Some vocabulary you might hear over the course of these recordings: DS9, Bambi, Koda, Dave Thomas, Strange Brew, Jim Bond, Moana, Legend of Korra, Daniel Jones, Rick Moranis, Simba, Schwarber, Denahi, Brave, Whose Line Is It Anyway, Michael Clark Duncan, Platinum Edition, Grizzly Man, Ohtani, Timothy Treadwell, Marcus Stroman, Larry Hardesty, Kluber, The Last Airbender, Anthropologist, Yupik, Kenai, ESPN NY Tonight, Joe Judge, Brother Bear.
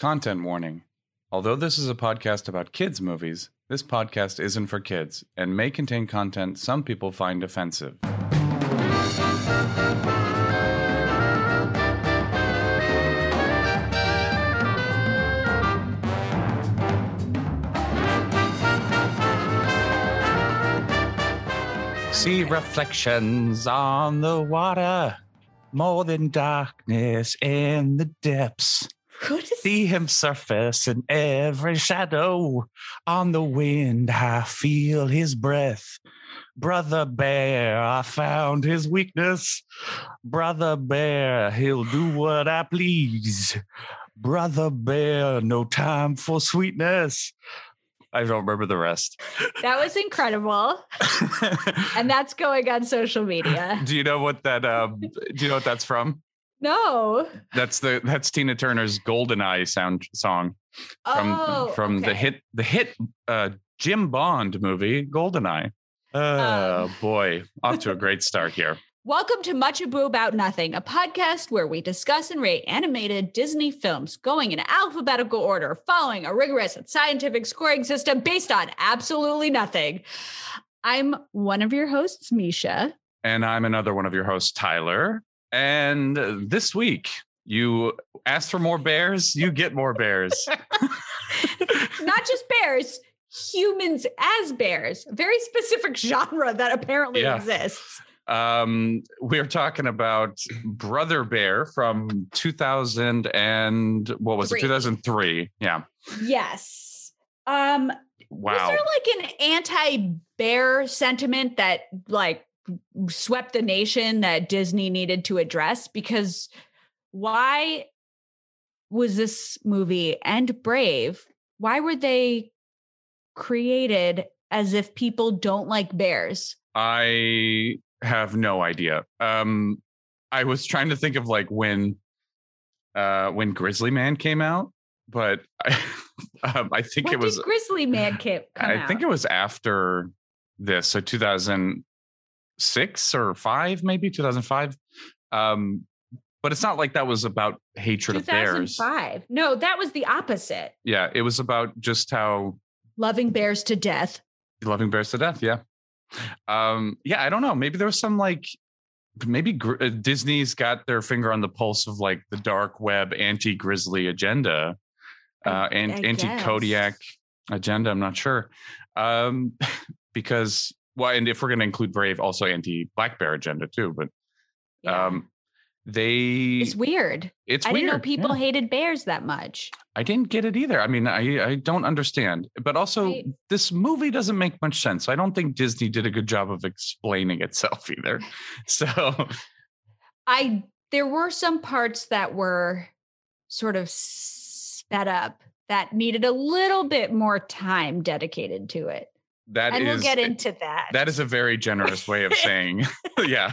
Content warning. Although this is a podcast about kids' movies, this podcast isn't for kids and may contain content some people find offensive. See reflections on the water, more than darkness in the depths. See him surface in every shadow. On the wind, I feel his breath. Brother Bear, I found his weakness. Brother Bear, he'll do what I please. Brother Bear, no time for sweetness. I don't remember the rest. That was incredible. And that's going on social media. Do you know what that? Do you know what that's from? No. That's Tina Turner's Goldeneye song from the hit Jim Bond movie Goldeneye. Boy, off to a great start here. Welcome to Much Ado About Nothing, a podcast where we discuss and rate animated Disney films going in alphabetical order, following a rigorous and scientific scoring system based on absolutely nothing. I'm one of your hosts, Misha. And I'm another one of your hosts, Tyler. And this week, you asked for more bears, you get more bears. Not just bears, humans as bears. A very specific genre that apparently exists. We're talking about Brother Bear from 2003. Yeah. Yes. Wow. Was there like an anti-bear sentiment that like swept the nation that Disney needed to address? Because why was this movie and Brave? Why were they created as if people don't like bears? I have no idea. I was trying to think of like when Grizzly Man came out, but I think when it was Grizzly Man come out? I think it was after this, so 2006 or 5, maybe 2005. But it's not like that was about hatred of bears. 2005. No, that was the opposite. Yeah, it was about just how loving bears to death. Yeah. Yeah, I don't know. Maybe there was some like, Disney's got their finger on the pulse of like the dark web anti-grizzly agenda, and anti-Kodiak agenda. I'm not sure, because well, and if we're going to include Brave, also anti-black bear agenda too. But it's weird. I didn't know people hated bears that much. I didn't get it either. I mean, I don't understand. But also, this movie doesn't make much sense. I don't think Disney did a good job of explaining itself either. So, there were some parts that were sort of sped up that needed a little bit more time dedicated to it. We'll get into that. That is a very generous way of saying, yeah.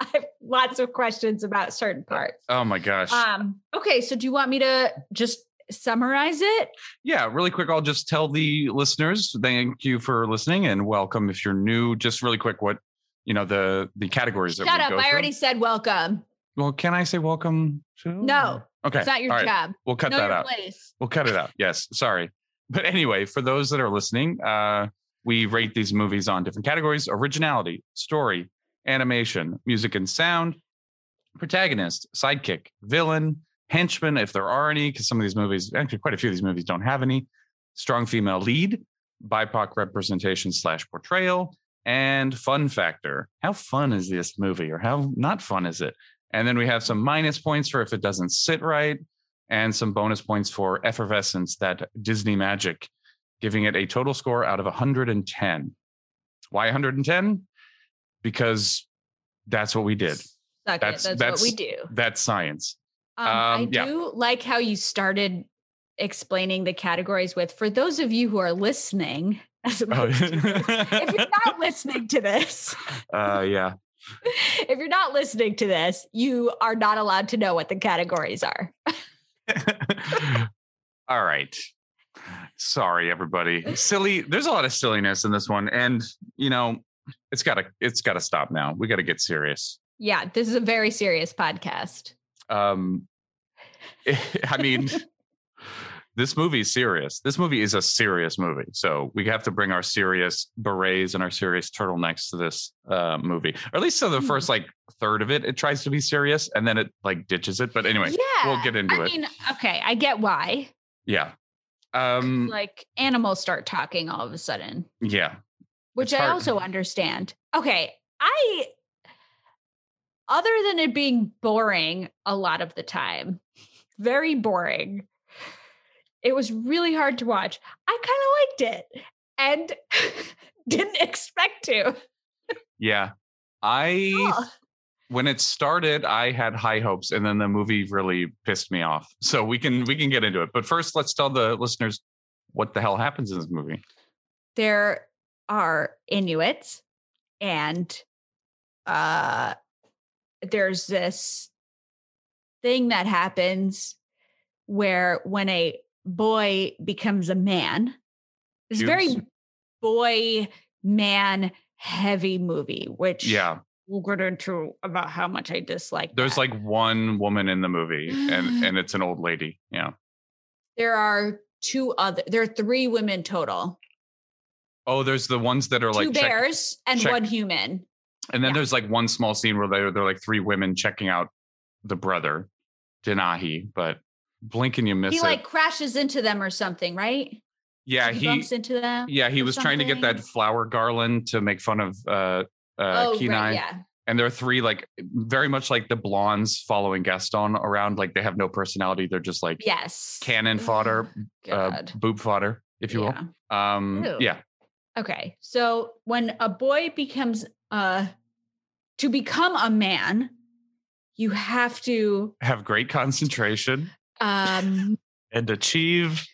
I have lots of questions about certain parts. Oh my gosh. Okay, so do you want me to just summarize it? Yeah, really quick. I'll just tell the listeners, thank you for listening and welcome. If you're new, just really quick, what the categories that we go through. I already said welcome. Well, can I say welcome to? No. Okay. It's not your job. We'll cut that out. We'll cut it out. Yes. Sorry. But anyway, for those that are listening, we rate these movies on different categories: originality, story, animation, music and sound, protagonist, sidekick, villain, henchman, if there are any, because some of these movies, actually quite a few of these movies don't have any, strong female lead, BIPOC representation / portrayal, and fun factor. How fun is this movie or how not fun is it? And then we have some minus points for if it doesn't sit right and some bonus points for effervescence, that Disney magic, giving it a total score out of 110. Why 110? Because that's what we did. That's what we do. That's science. I do like how you started explaining the categories with, for those of you who are listening, if you're not listening to this. Yeah. If you're not listening to this, you are not allowed to know what the categories are. All right. Sorry, everybody. Silly. There's a lot of silliness in this one. And, it's gotta stop now. We got to get serious. Yeah, this is a very serious podcast. I mean, this movie's serious. This movie is a serious movie. So we have to bring our serious berets and our serious turtlenecks to this movie, or at least so the first like third of it, it tries to be serious and then it like ditches it. But anyway, we'll get into it. I mean, okay. I get why. Yeah. Like animals start talking all of a sudden. Yeah. Which I also understand. Okay. Other than it being boring a lot of the time, very boring, it was really hard to watch. I kind of liked it and didn't expect to. Yeah. When it started, I had high hopes, and then the movie really pissed me off. So we can get into it. But first, let's tell the listeners what the hell happens in this movie. There are Inuits, and there's this thing that happens where when a boy becomes a man, it's very boy man heavy movie, which we'll get into about how much I dislike. There's like one woman in the movie and it's an old lady. Yeah. There are three women total. Oh, there's the ones that are two like bears and one human. And then there's like one small scene where they're like three women checking out the brother, Denahi, but blink and you miss it. He like crashes into them or something, right? Yeah, he bumps into them. Yeah, he was trying to get that flower garland to make fun of Kenai. Right, yeah. And there are three like very much like the blondes following Gaston around. Like they have no personality. They're just like cannon fodder, boob fodder, if you will. Yeah. Okay. So when a boy becomes to become a man, you have to have great concentration and achieve.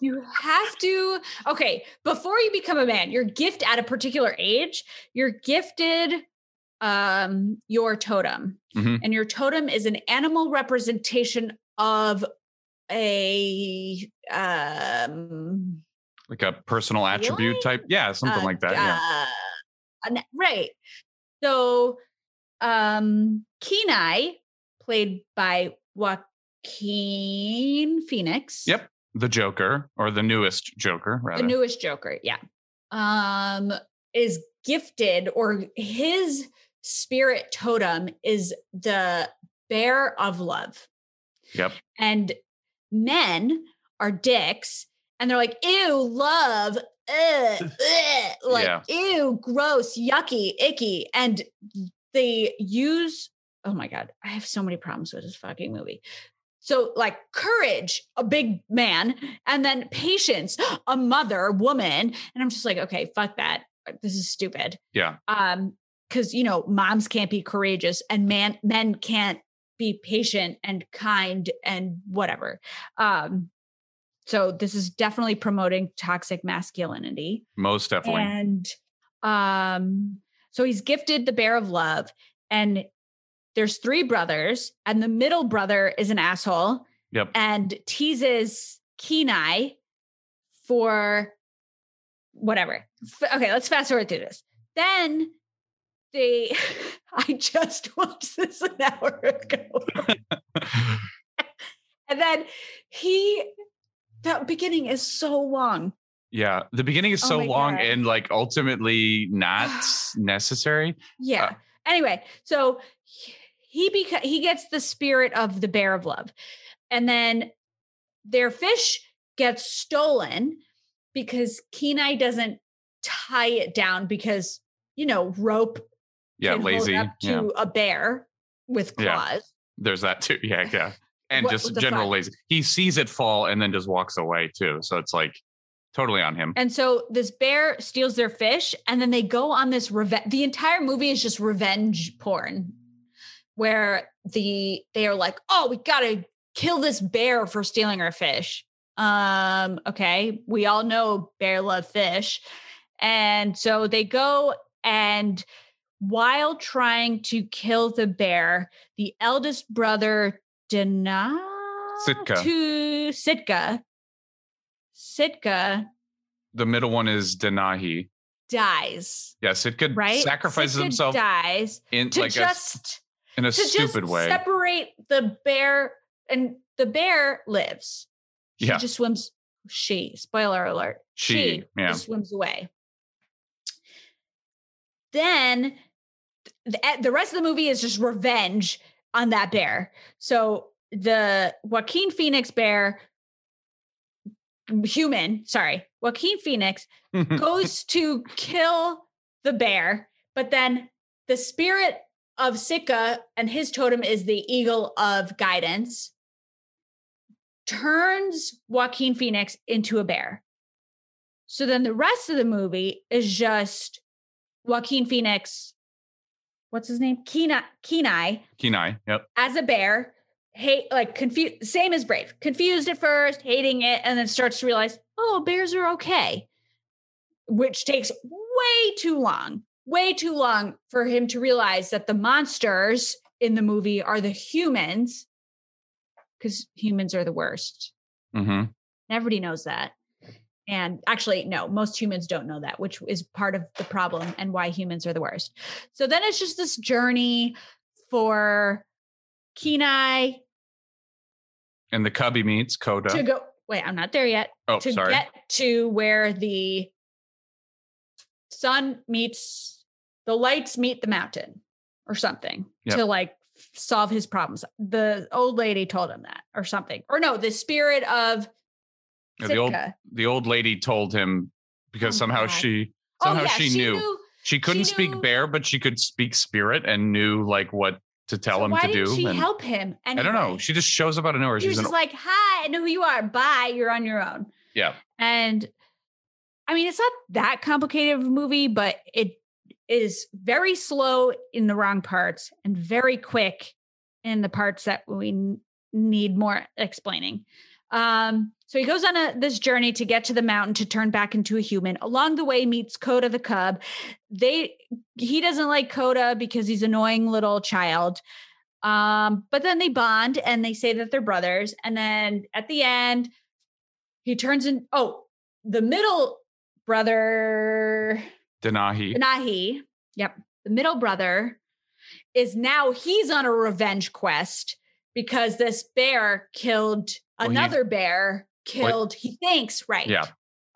You have to. Okay. Before you become a man, you're gifted at a particular age. You're gifted your totem, and your totem is an animal representation of a like a personal attribute type. Yeah. Something like that. Yeah. Right. So Kenai, played by Joaquin Phoenix. Yep. The Joker, or the newest Joker, rather. The newest Joker, yeah. Is gifted, or his spirit totem is the bear of love. Yep. And men are dicks, and they're like, ew, love. Like ew, gross, yucky, icky, and they use I have so many problems with this fucking movie. So like courage, a big man, and then patience, a woman, and I'm just like, okay, fuck that, this is stupid. Because moms can't be courageous, and men can't be patient and kind and whatever. So this is definitely promoting toxic masculinity. Most definitely. And so he's gifted the bear of love, and there's three brothers, and the middle brother is an asshole. Yep. And teases Kenai for whatever. Okay, let's fast forward through this. Then I just watched this an hour ago. And then that beginning is so long. Yeah. The beginning is so long and like ultimately not necessary. Yeah. Anyway, so he gets the spirit of the bear of love, and then their fish gets stolen because Kenai doesn't tie it down because, rope. Yeah. Lazy. Hold up to a bear with claws. Yeah. There's that too. Yeah. Yeah. And just general lazy. He sees it fall and then just walks away too. So it's like totally on him. And so this bear steals their fish, and then they go on this revenge. The entire movie is just revenge porn, where they are like, oh, we got to kill this bear for stealing our fish. Okay. We all know bear love fish. And so they go, and while trying to kill the bear, the eldest brother Sitka. The middle one is Denahi. Dies. Yeah, Sitka sacrifices himself. Dies in a stupid way. Separate the bear and the bear lives. She just swims. Spoiler alert. She just swims away. Then the rest of the movie is just revenge on that bear. So the Joaquin Phoenix bear Joaquin Phoenix goes to kill the bear, but then the spirit of Sitka, and his totem is the eagle of guidance, turns Joaquin Phoenix into a bear. So then the rest of the movie is just Joaquin Phoenix, what's his name? Kenai. Yep. As a bear, confused, same as Brave, confused at first, hating it, and then starts to realize, oh, bears are okay, which takes way too long for him to realize that the monsters in the movie are the humans, because humans are the worst. Mm-hmm. Everybody knows that. And actually, no, most humans don't know that, which is part of the problem and why humans are the worst. So then it's just this journey for Kenai. And the cub he meets, Koda. To go, wait, I'm not there yet. Oh, sorry. To get to where the sun meets, the lights meet the mountain or something, to solve his problems. The old lady told him that or something. Or no, the spirit of Sitka. The old lady told him, because she knew. She couldn't speak bear, but she could speak spirit and knew like what to tell him to do. She help him. Anyway. I don't know. She just shows up out of nowhere. She's just like, hi, I know who you are. Bye. You're on your own. Yeah. And I mean, it's not that complicated of a movie, but it is very slow in the wrong parts and very quick in the parts that we need more explaining. So he goes on this journey to get to the mountain, to turn back into a human. Along the way, meets Koda the cub. He doesn't like Koda because he's an annoying little child. But then they bond and they say that they're brothers. And then at the end, he turns in. Oh, the middle brother, Denahi. Yep. The middle brother is now, he's on a revenge quest because this bear killed he thinks, right? Yeah.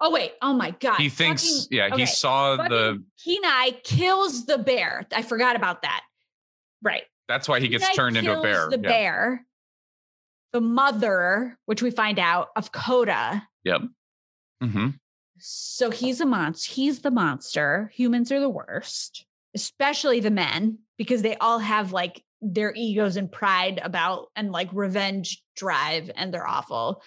Oh, wait. Oh, my God. He thinks, he saw the... Kenai kills the bear. I forgot about that. Right. That's why he gets turned into a bear. The bear, the mother, which we find out, of Koda. Yep. Mm-hmm. So he's a monster. He's the monster. Humans are the worst, especially the men, because they all have like their egos and pride about and like revenge drive, and they're awful.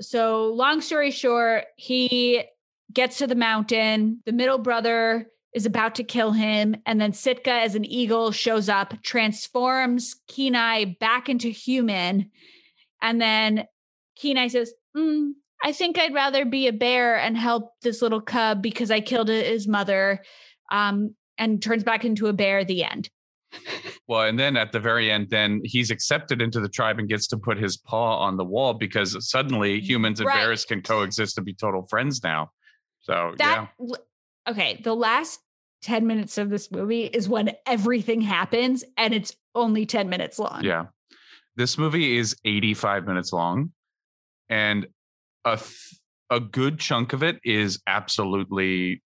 So long story short, he gets to the mountain. The middle brother is about to kill him. And then Sitka as an eagle shows up, transforms Kenai back into human. And then Kenai says, I think I'd rather be a bear and help this little cub because I killed his mother, and turns back into a bear at the end. Well, and then at the very end, then he's accepted into the tribe and gets to put his paw on the wall because suddenly humans and bears can coexist and be total friends now. So, Okay, the last 10 minutes of this movie is when everything happens, and it's only 10 minutes long. Yeah. This movie is 85 minutes long, and a good chunk of it is absolutely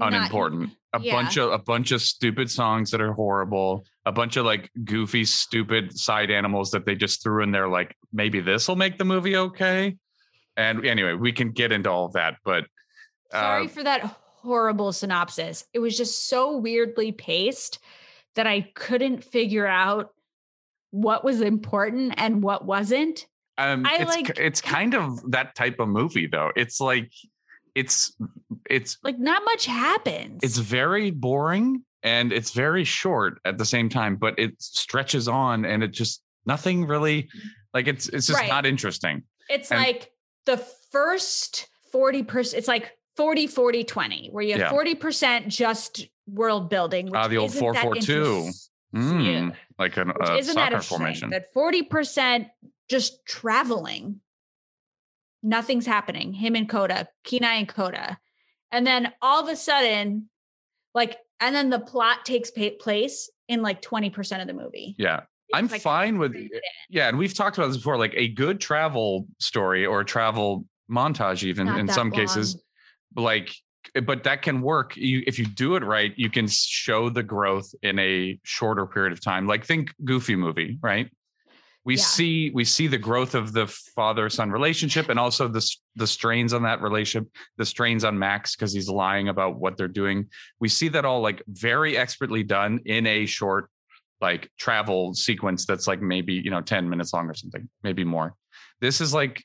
unimportant. A bunch of stupid songs that are horrible, a bunch of like goofy, stupid side animals that they just threw in there. Like, maybe this will make the movie okay. And anyway, we can get into all of that, but sorry for that horrible synopsis. It was just so weirdly paced that I couldn't figure out what was important and what wasn't. It's kind of that type of movie though. It's like, it's like not much happens. It's very boring and it's very short at the same time, but it stretches on and it just nothing really like it's just not interesting. It's like the first 40%, it's like 40-40-20 where you have 40% just world building, which the old 4-4-2 like an soccer formation. That 40% just traveling. Nothing's happening. Him and Koda, Kenai and Koda. And then all of a sudden, and then the plot takes place in like 20% of the movie. Yeah. I'm fine with it. Yeah, and we've talked about this before, like a good travel story or travel montage even in some cases, like, but that can work. If you do it right, you can show the growth in a shorter period of time. Like think Goofy Movie, right? We see the growth of the father-son relationship and also the strains on that relationship, the strains on Max because he's lying about what they're doing. We see that all like very expertly done in a short like travel sequence that's like maybe, 10 minutes long or something, maybe more. This is like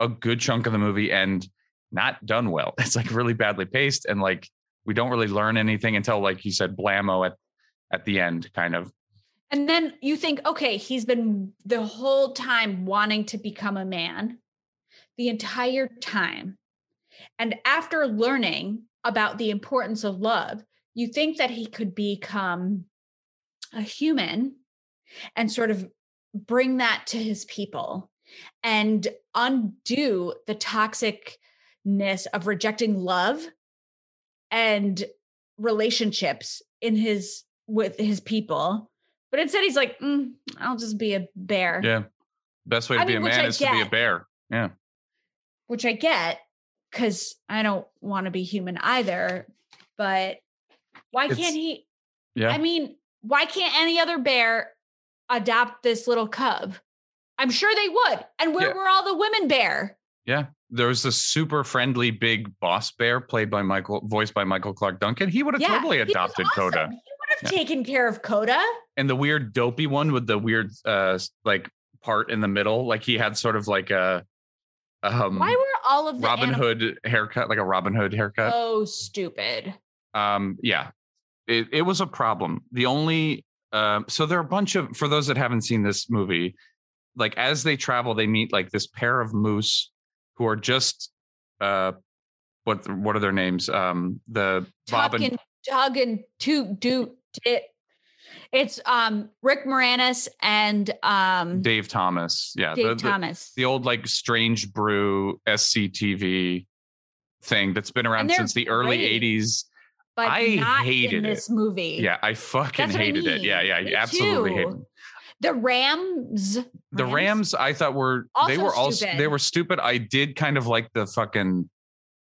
a good chunk of the movie and not done well. It's like really badly paced and like we don't really learn anything until, like you said, blammo at the end kind of. And then you think, okay, he's been the whole time wanting to become a man, the entire time. And after learning about the importance of love, you think that he could become a human and sort of bring that to his people and undo the toxicness of rejecting love and relationships with his people. But instead he's like, I'll just be a bear. Yeah. Best way to be a man is to be a bear. Yeah. Which I get because I don't want to be human either. But why can't any other bear adopt this little cub? I'm sure they would. And where were all the women bear? Yeah. There was a super friendly big boss bear voiced by Michael Clark Duncan. He would have totally adopted Koda. I've taken care of Koda. And the weird dopey one with the weird part in the middle, like he had sort of like a why were all of the Hood haircut, like a Robin Hood haircut? Oh, stupid. Yeah. It was a problem. The only so there are a bunch of, for those that haven't seen this movie, like as they travel, they meet like this pair of moose who are just what are their names? The Bob and Doug and Toot Doot. It's Rick Moranis and Dave Thomas. Yeah, Thomas. The old like Strange Brew SCTV thing that's been around since the early 80s. But I hated this movie. Yeah, I fucking hated it. Yeah, I absolutely hated it. The Rams, I thought they were stupid. I did kind of like the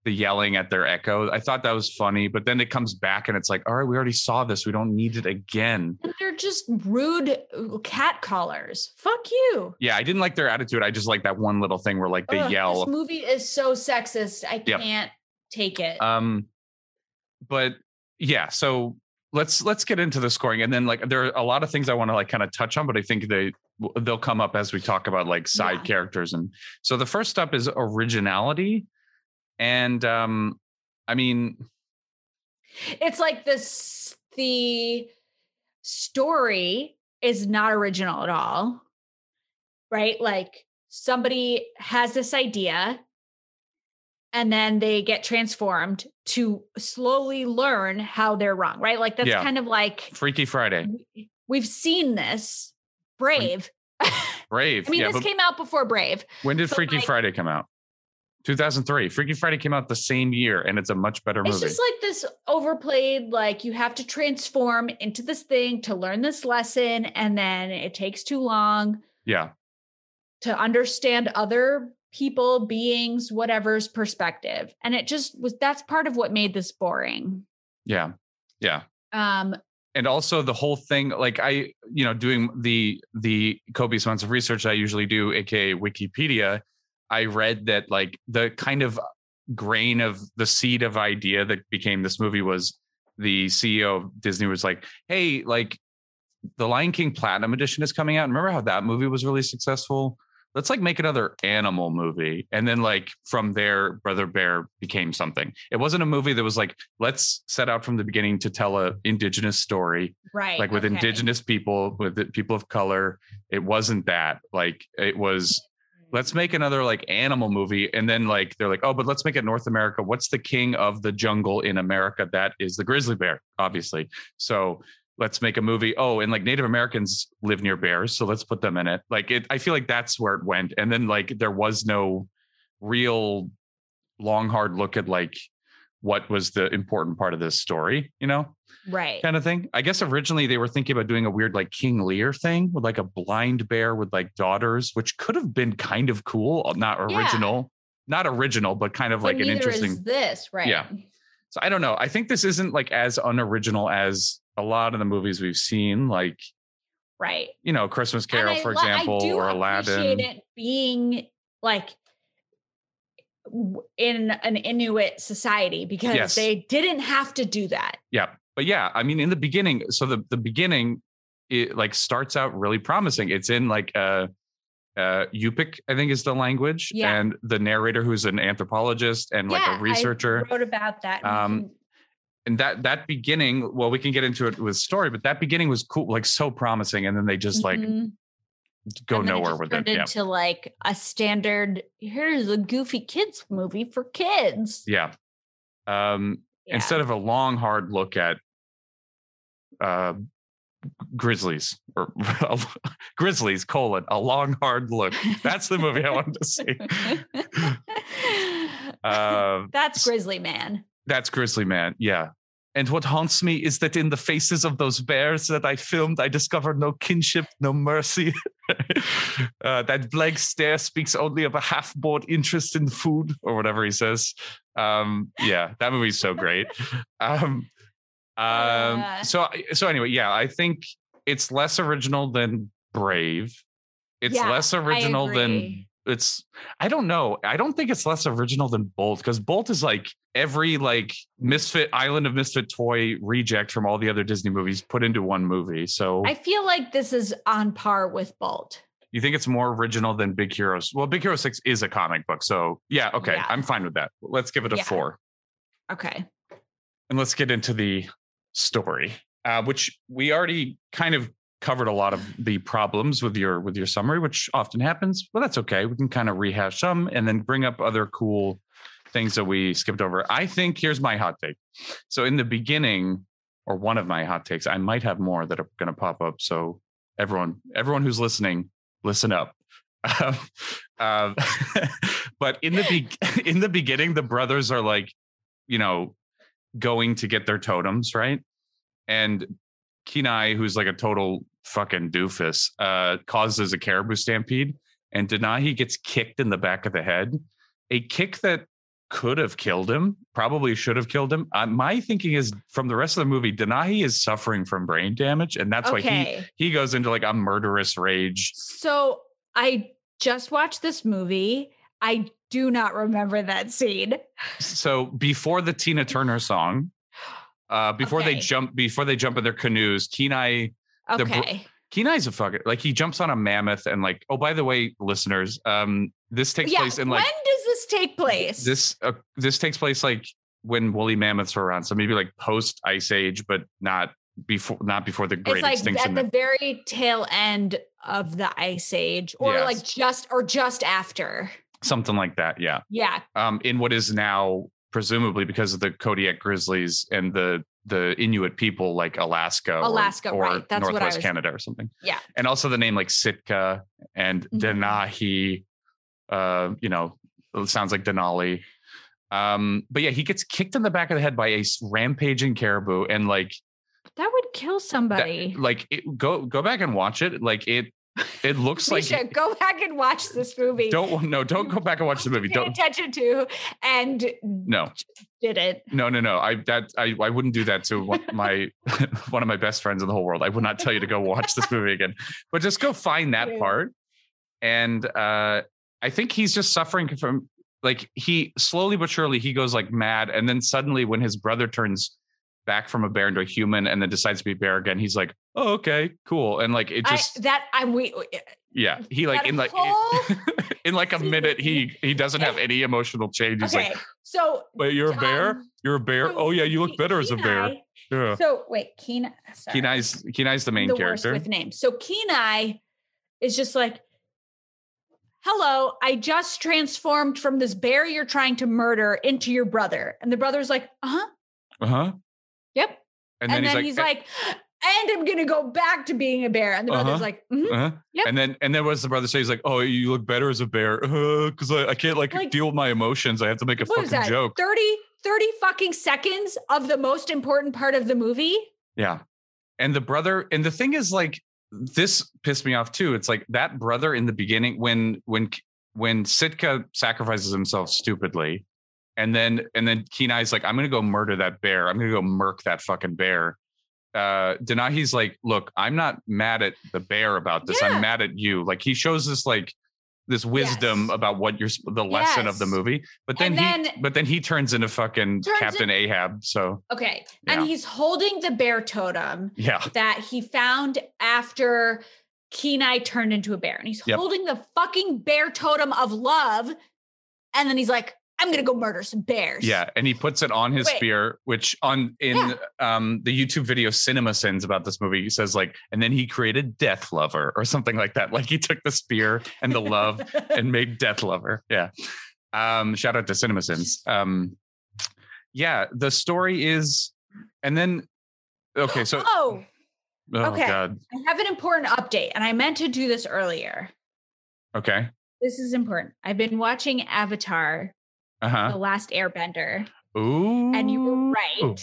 yelling at their echo. I thought that was funny, but then it comes back and it's like, all right, we already saw this. We don't need it again. And they're just rude catcallers. Fuck you. Yeah. I didn't like their attitude. I just like that one little thing where like they yell. This movie is so sexist. I can't take it. But yeah, so let's get into the scoring. And then like, there are a lot of things I want to like kind of touch on, but I think they'll come up as we talk about like side characters. And so the first up is originality. And I mean, it's like this, the story is not original at all, right? Like somebody has this idea and then they get transformed to slowly learn how they're wrong, right? Like that's kind of like Freaky Friday. We've seen this. Brave. I mean, this came out before Brave. When did Freaky Friday come out? 2003. Freaky Friday came out the same year, and it's a much better movie. It's just like this overplayed, like you have to transform into this thing to learn this lesson, and then it takes too long. Yeah. To understand other people, beings, whatever's perspective. And it just was, that's part of what made this boring. Yeah. Yeah. And also the whole thing, like I, doing the copious amounts of research I usually do, aka Wikipedia, I read that like the kind of grain of the seed of idea that became this movie was the CEO of Disney was like, hey, like the Lion King Platinum Edition is coming out. Remember how that movie was really successful? Let's like make another animal movie. And then like from there, Brother Bear became something. It wasn't a movie that was like, let's set out from the beginning to tell a indigenous story. Right. Like with indigenous people, with people of color. It wasn't that. Like it was, let's make another like animal movie. And then like, they're like, oh, but let's make it North America. What's the king of the jungle in America? That is the grizzly bear, obviously. So let's make a movie. Oh, and like Native Americans live near bears. So let's put them in it. Like it, I feel like that's where it went. And then like, there was no real long, hard look at like what was the important part of this story, you know? Right. Kind of thing. I guess originally they were thinking about doing a weird like King Lear thing with like a blind bear with like daughters, which could have been kind of cool. Not original, but kind of like an interesting. Is this, right? Yeah. So I don't know. I think this isn't like as unoriginal as a lot of the movies we've seen, like, right. You know, Christmas Carol, for example, or Aladdin. I appreciate it being like in an Inuit society because they didn't have to do that. Yeah. But yeah, I mean, in the beginning, so the beginning, it like starts out really promising. It's in like Yupik, I think is the language. Yeah. And the narrator who's an anthropologist and like a researcher. I wrote about that. And that beginning, well, we can get into it with story, but that beginning was cool, like so promising. And then they just like go nowhere with it. Yeah. To like a standard, here's a goofy kids movie for kids. Yeah. Instead of a long, hard look at grizzlies or grizzlies, a long, hard look. That's the movie I wanted to see. That's Grizzly Man. That's Grizzly Man. Yeah. And what haunts me is that in the faces of those bears that I filmed, I discovered no kinship, no mercy. That blank stare speaks only of a half-bored interest in food, or whatever he says. That movie's so great. So anyway, yeah, I think it's less original than Brave. It's less original than... I don't know. I don't think it's less original than Bolt, because Bolt is like every like misfit Island of Misfit Toy reject from all the other Disney movies put into one movie. So I feel like this is on par with Bolt. You think it's more original than Big Hero? Well, Big Hero 6 is a comic book. So yeah. Okay. Yeah. I'm fine with that. Let's give it a 4. Okay. And let's get into the story, which we already kind of covered a lot of the problems with your summary, which often happens. Well, that's okay. We can kind of rehash some and then bring up other cool things that we skipped over. I think here's my hot take. So in the beginning, or one of my hot takes, I might have more that are going to pop up. So everyone who's listening, listen up. But in the beginning, the brothers are like, you know, going to get their totems, right? And Kenai, who's like a total fucking doofus, causes a caribou stampede, and Denahi gets kicked in the back of the head. A kick that could have killed him, probably should have killed him. My thinking is, from the rest of the movie, Denahi is suffering from brain damage, and that's why he goes into like a murderous rage. So I just watched this movie. I do not remember that scene. So before the Tina Turner song, before they jump in their canoes, Kenai, Kenai's a fucker. Like, he jumps on a mammoth and like, oh, by the way, listeners, this takes place in like, when does this take place? This takes place like when woolly mammoths were around. So maybe like post Ice Age, but not before the Great Extinction. It's like at the very tail end of the Ice Age, or like just after. Something like that. Yeah. Yeah. In what is now, presumably because of the Kodiak Grizzlies and the Inuit people, like Alaska, or right. That's Northwest Canada or something. Yeah. And also the name like Sitka and Denahi, you know, it sounds like Denali. But yeah, he gets kicked in the back of the head by a rampaging caribou, and like, that would kill somebody. Go back and watch it. Like, it looks like you should go back and watch this movie. Don't go back and watch the movie. Pay attention to, and no, did it. No. I wouldn't do that to one of my best friends in the whole world. I would not tell you to go watch this movie again, but just go find that part. And I think he's just suffering from, like, he slowly but surely he goes like mad. And then suddenly when his brother turns back from a bear into a human and then decides to be a bear again, he's like, oh, okay, cool. And like, it just he like in like in like a minute he doesn't have any emotional change. He's like, so but you're a bear? You're a bear? So, oh yeah, you look better as a bear. Yeah. So wait, Kenai's the main character. Worst with names. So Kenai is just like, hello, I just transformed from this bear you're trying to murder into your brother. And the brother's like, Yep. And then he's like, and I'm going to go back to being a bear. And the brother's like, yep. And then what's the brother say? He's like, oh, you look better as a bear. Because I can't deal with my emotions. I have to make a fucking joke. 30, 30 fucking seconds of the most important part of the movie. Yeah. And the brother, and the thing is, like, this pissed me off too. It's like that brother in the beginning, when Sitka sacrifices himself stupidly, and then Kenai's like, I'm going to go murder that bear. I'm going to go murk that fucking bear. Denahi's like, look, I'm not mad at the bear about this. Yeah. I'm mad at you. Like, he shows this, like, this wisdom, yes, about what you're, the lesson, yes, of the movie. But then he turns into fucking Captain Ahab. So, okay. Yeah. And he's holding the bear totem, yeah, that he found after Kenai turned into a bear, and he's, yep, holding the fucking bear totem of love. And then he's like, I'm going to go murder some bears. Yeah. And he puts it on his spear, which the YouTube video Cinema Sins about this movie, he says, like, and then he created Death Lover or something like that. Like, he took the spear and the love and made Death Lover. Yeah. Shout out to Cinema Sins. Yeah. The story is, and then, okay. So, okay. God. I have an important update, and I meant to do this earlier. Okay. This is important. I've been watching Avatar. Uh-huh. The Last Airbender. Ooh. And you were right. Ooh.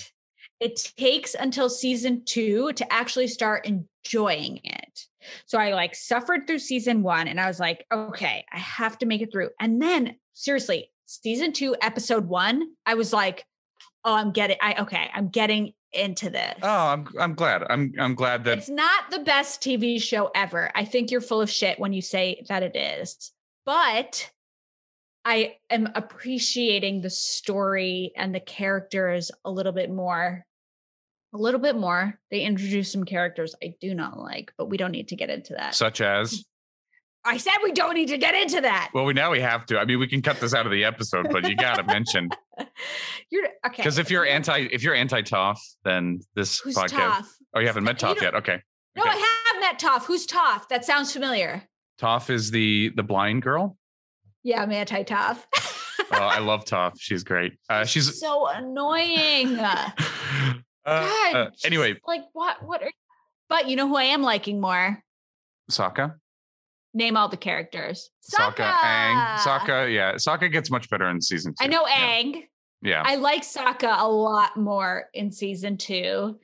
It takes until season 2 to actually start enjoying it. So I, like, suffered through season 1, and I was like, okay, I have to make it through. And then, seriously, season 2, episode 1, I was like, oh, I'm getting into this. Oh, I'm glad. I'm glad that it's not the best TV show ever. I think you're full of shit when you say that it is, but I am appreciating the story and the characters a little bit more. They introduced some characters I do not like, but we don't need to get into that. Such as? I said we don't need to get into that. Well, now we have to. I mean, we can cut this out of the episode, but you got to mention. You're okay. Because if you're anti-Toph, then this Who's podcast. Toph? Oh, you haven't met Toph yet. Okay. No, okay. I have met Toph. Who's Toph? That sounds familiar. Toph is the blind girl. Yeah, I'm anti-Toph. Oh, I love Toph. She's great. She's so annoying. God. Anyway, like, what? But you know who I am liking more? Sokka. Name all the characters. Sokka, Aang. Sokka, yeah. Sokka gets much better in season 2. I know Aang. Yeah. I like Sokka a lot more in season 2.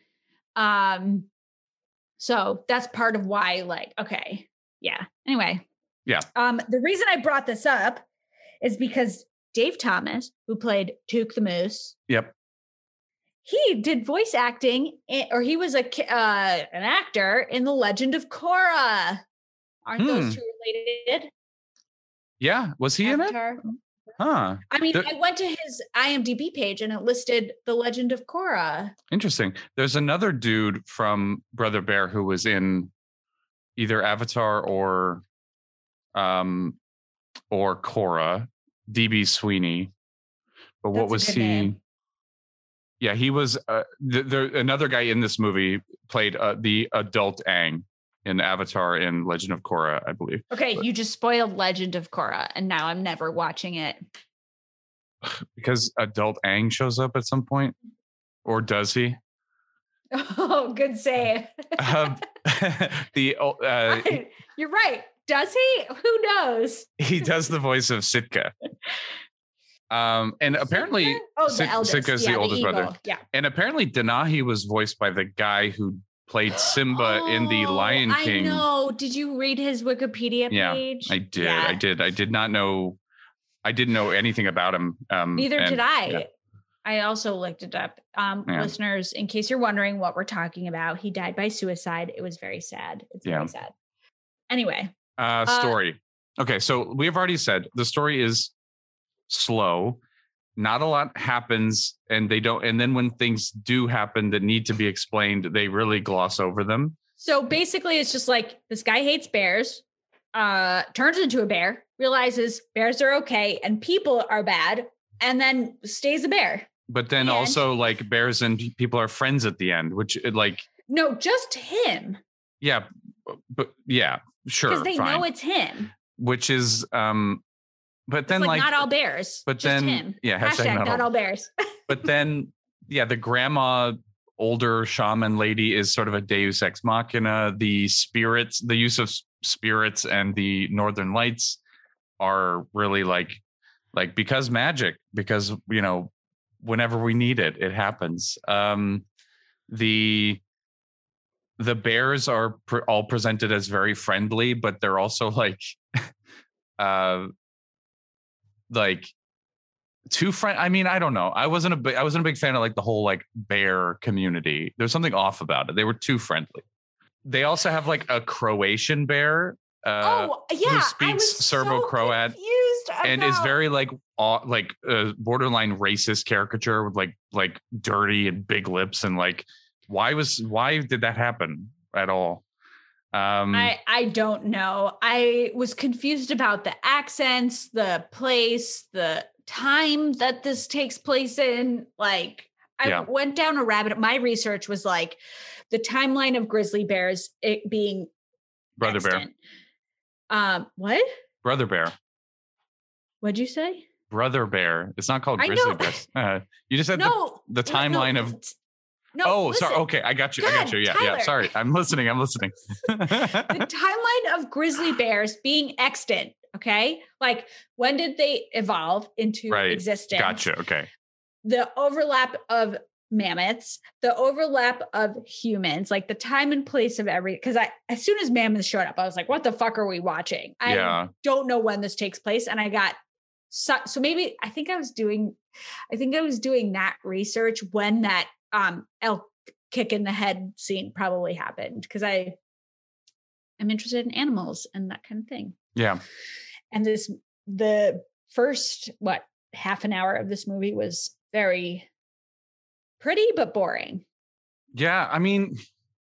So that's part of why. Like, okay, yeah. Anyway. Yeah. The reason I brought this up is because Dave Thomas, who played Took the Moose, yep, he did voice acting, or he was an actor in The Legend of Korra. Aren't those two related? Yeah, was he Avatar in it? Huh. I mean, I went to his IMDb page and it listed The Legend of Korra. Interesting. There's another dude from Brother Bear who was in either Avatar or Korra, DB Sweeney. But what was he? Name. Yeah, he was another guy in this movie played the adult Aang in Avatar in Legend of Korra, I believe. Okay, you just spoiled Legend of Korra, and now I'm never watching it. Because adult Aang shows up at some point, or does he? Oh, good save. You're right. Does he? Who knows? He does the voice of Sitka. And apparently Sitka? Oh, Sitka is the oldest brother. Yeah. And apparently Denahi was voiced by the guy who played Simba in the Lion King. I know. Did you read his Wikipedia page? Yeah, I did. Yeah. I did not know. I didn't know anything about him. Neither did I. Yeah. I also looked it up. Listeners, in case you're wondering what we're talking about, he died by suicide. It was very sad. It's very sad. Anyway. Story. Okay, so we have already said the story is slow. Not a lot happens, and they don't. And then when things do happen that need to be explained, they really gloss over them. So basically, it's just like this guy hates bears, turns into a bear, realizes bears are okay and people are bad, and then stays a bear. But then also, like, bears and people are friends at the end, which, like, no, just him. Yeah, but yeah. Sure. Because they know it's him. Which is, but then, like, not all bears. But just then, him. Yeah, hashtag not all bears. But then, yeah, the grandma, older shaman lady is sort of a deus ex machina. The spirits, the use of spirits and the northern lights are really like because magic, because, you know, whenever we need it, it happens. The bears are all presented as very friendly, but they're also like too friendly. I mean, I don't know. I wasn't a big fan of like the whole like bear community. There's something off about it. They were too friendly. They also have like a Croatian bear who speaks Serbo-Croat and is very like borderline racist caricature with like dirty and big lips and like why did that happen at all? I don't know. I was confused about the accents, the place, the time that this takes place in. Like I went down a rabbit. My research was like the timeline of grizzly bears, it being Brother Bear. What? Brother Bear. What'd you say? Brother Bear. It's not called grizzly bears. You just said the timeline of. No, oh, listen. Sorry. Okay, I got you. God, I got you. Yeah, Tyler. Yeah. Sorry, I'm listening. The timeline of grizzly bears being extant. Okay, like when did they evolve into existence? Gotcha. Okay. The overlap of mammoths, the overlap of humans, like the time and place of every. Because as soon as mammoths showed up, I was like, "What the fuck are we watching?" I don't know when this takes place, and I got so maybe I think I was doing that research when that elk kick in the head scene probably happened, because I'm interested in animals and that kind of thing. Yeah. And the first half an hour of this movie was very pretty but boring. Yeah, I mean,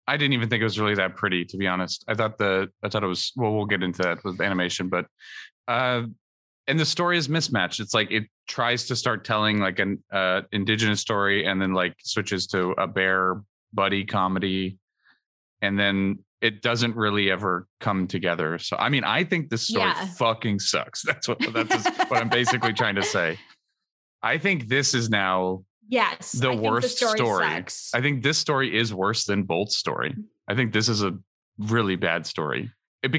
I didn't even think it was really that pretty, to be honest. I thought it was, well, we'll get into that with animation, but and the story is mismatched. It's like it tries to start telling like an indigenous story and then like switches to a bear buddy comedy. And then it doesn't really ever come together. So, I mean, I think this story fucking sucks. That's what I'm basically trying to say. I think this is now the worst story. Sucks. I think this story is worse than Bolt's story. I think this is a really bad story. Mainly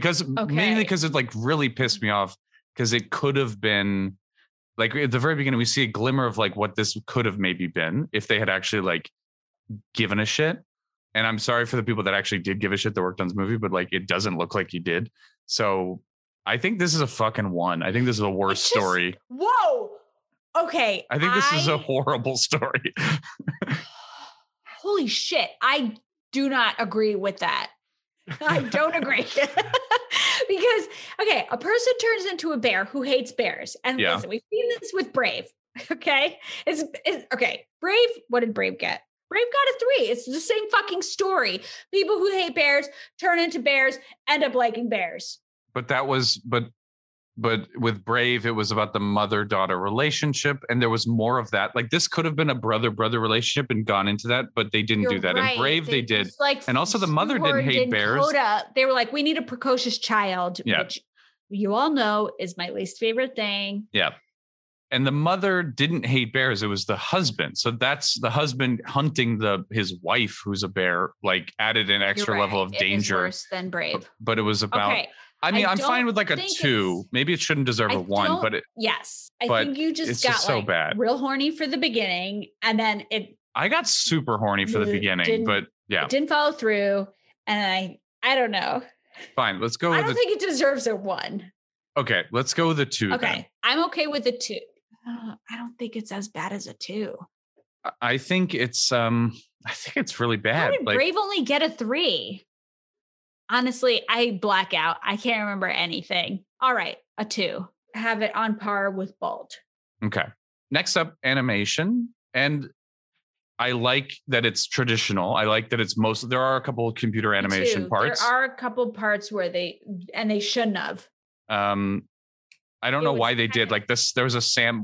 because it like really pissed me off. Because it could have been like at the very beginning, we see a glimmer of like what this could have maybe been if they had actually like given a shit. And I'm sorry for the people that actually did give a shit that worked on this movie, but like it doesn't look like he did. So I think this is a fucking one. I think this is the worst story. Whoa. Okay. I think this is a horrible story. Holy shit. I do not agree with that. I don't agree. Because, okay, a person turns into a bear who hates bears. And listen, we've seen this with Brave. Okay. Brave, what did Brave get? Brave got a 3. It's the same fucking story. People who hate bears turn into bears, end up liking bears. But but with Brave, it was about the mother-daughter relationship. And there was more of that. Like this could have been a brother-brother relationship and gone into that, but they didn't do that. Right. And Brave, they did. And also the mother didn't hate bears. Koda, they were like, we need a precocious child, which you all know is my least favorite thing. Yeah. And the mother didn't hate bears. It was the husband. So that's the husband hunting his wife, who's a bear, like added an extra level of danger. It was worse than Brave. But it was about... Okay. I mean, I'm fine with like a 2. Maybe it shouldn't deserve a 1, but I think you just got so bad. Real horny for the beginning, and then I got super horny for the beginning, but it didn't follow through, and I don't know. Fine, let's go. I don't think it deserves a 1. Okay, let's go with a 2. Okay, then. I'm okay with a 2. I don't think it's as bad as a 2. I think it's really bad. How did Brave only get a 3? Honestly, I black out. I can't remember anything. All right, a 2. Have it on par with Bolt. Okay. Next up, animation. And I like that it's traditional. I like that it's there are a couple of computer animation parts. There are a couple parts where they shouldn't have. I don't know why they did like this. There was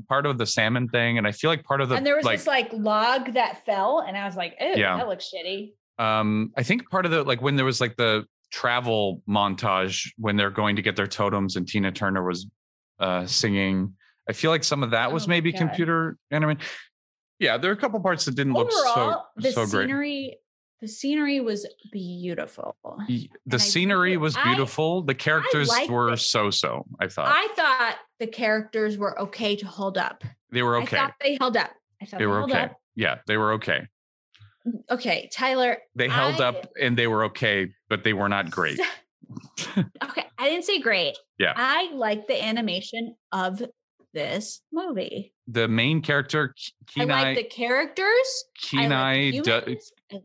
part of the salmon thing. And I feel like part of the. And there was this log that fell. And I was like, oh, that looks shitty. I think part of the, like when there was like the travel montage when they're going to get their totems and Tina Turner was singing. I feel like some of that was maybe computer animated. Yeah, there are a couple parts that didn't look so great. The scenery was beautiful. The scenery was beautiful. The characters were so-so, I thought. I thought the characters were okay to hold up. They were okay. I thought they held up. I thought they were okay. Up. Yeah, they were okay. Okay, Tyler. They held up and they were okay, but they were not great. Okay, I didn't say great. Yeah. I like the animation of this movie. The main character, Kenai. I like the characters. Kenai.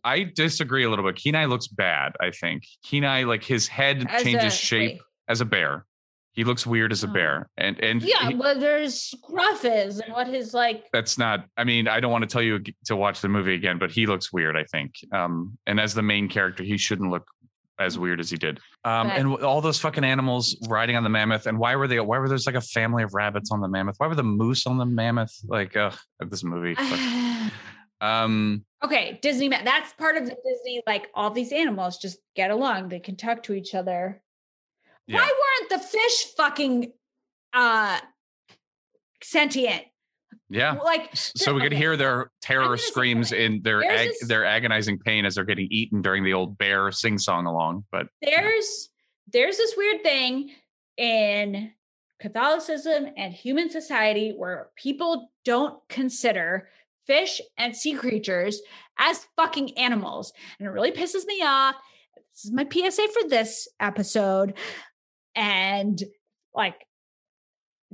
I disagree a little bit. Kenai looks bad, I think. Kenai, like his head changes shape as a bear. He looks weird as a bear. And yeah, well, there's gruff is and what his like. That's not, I mean, I don't want to tell you to watch the movie again, but he looks weird, I think. And as the main character, he shouldn't look as weird as he did. And all those fucking animals riding on the mammoth. And why were there's like a family of rabbits on the mammoth? Why were the moose on the mammoth? Like, this movie. Okay, Disney, that's part of the Disney, like all these animals just get along. They can talk to each other. Yeah. Why weren't the fish fucking sentient? Yeah. Like so we could hear their terror screams in their agonizing pain as they're getting eaten during the old bear sing-song along. But there's this weird thing in Catholicism and human society where people don't consider fish and sea creatures as fucking animals. And it really pisses me off. This is my PSA for this episode. And like,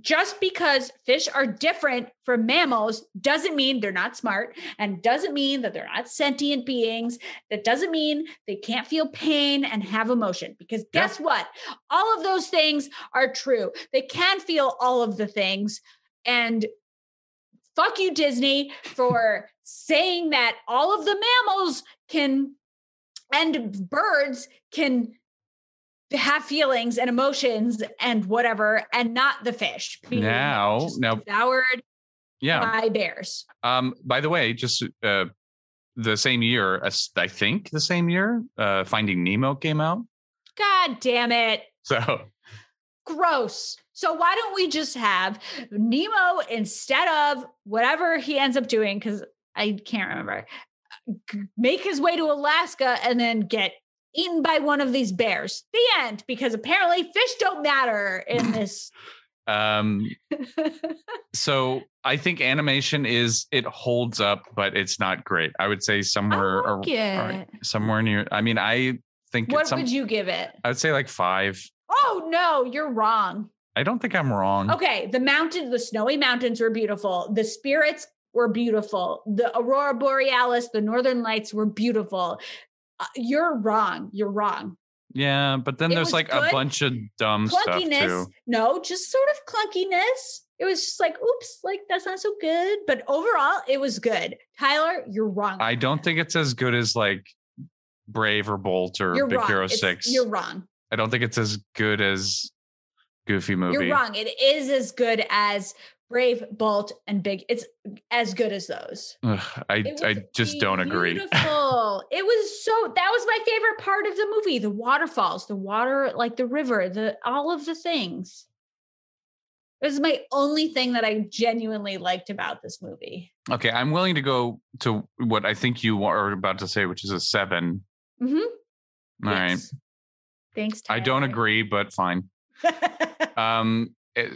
just because fish are different from mammals doesn't mean they're not smart and doesn't mean that they're not sentient beings. That doesn't mean they can't feel pain and have emotion because guess what? All of those things are true. They can feel all of the things. And fuck you, Disney, for saying that all of the mammals can and birds can have feelings and emotions and whatever, and not the fish being now devoured by bears. By the way, just the same year, I think the same year, Finding Nemo came out. God damn it. So gross. So why don't we just have Nemo instead of whatever he ends up doing? Because I can't remember. Make his way to Alaska and then get eaten by one of these bears. The end. Because apparently fish don't matter in this. So I think animation it holds up, but it's not great. I would say somewhere near. I mean, I think. What would you give it? I would say like 5. Oh no, you're wrong. I don't think I'm wrong. Okay, the snowy mountains were beautiful. The spirits were beautiful. The Aurora Borealis, the Northern Lights were beautiful. You're wrong. You're wrong. Yeah, but then there's like a bunch of dumb stuff too. No, just sort of clunkiness. It was just like, oops, like that's not so good. But overall, it was good. Tyler, you're wrong. I don't think it's as good as like Brave or Bolt or Big Hero 6. You're wrong. I don't think it's as good as Goofy Movie. You're wrong. It is as good as Brave, Bolt, and Big. It's as good as those. Ugh, I just don't agree. Beautiful. It was that was my favorite part of the movie. The waterfalls, the water, like the river, all of the things. It was my only thing that I genuinely liked about this movie. Okay, I'm willing to go to what I think you are about to say, which is a 7. Mm-hmm. All right. Thanks, Tyler. I don't agree, but fine. The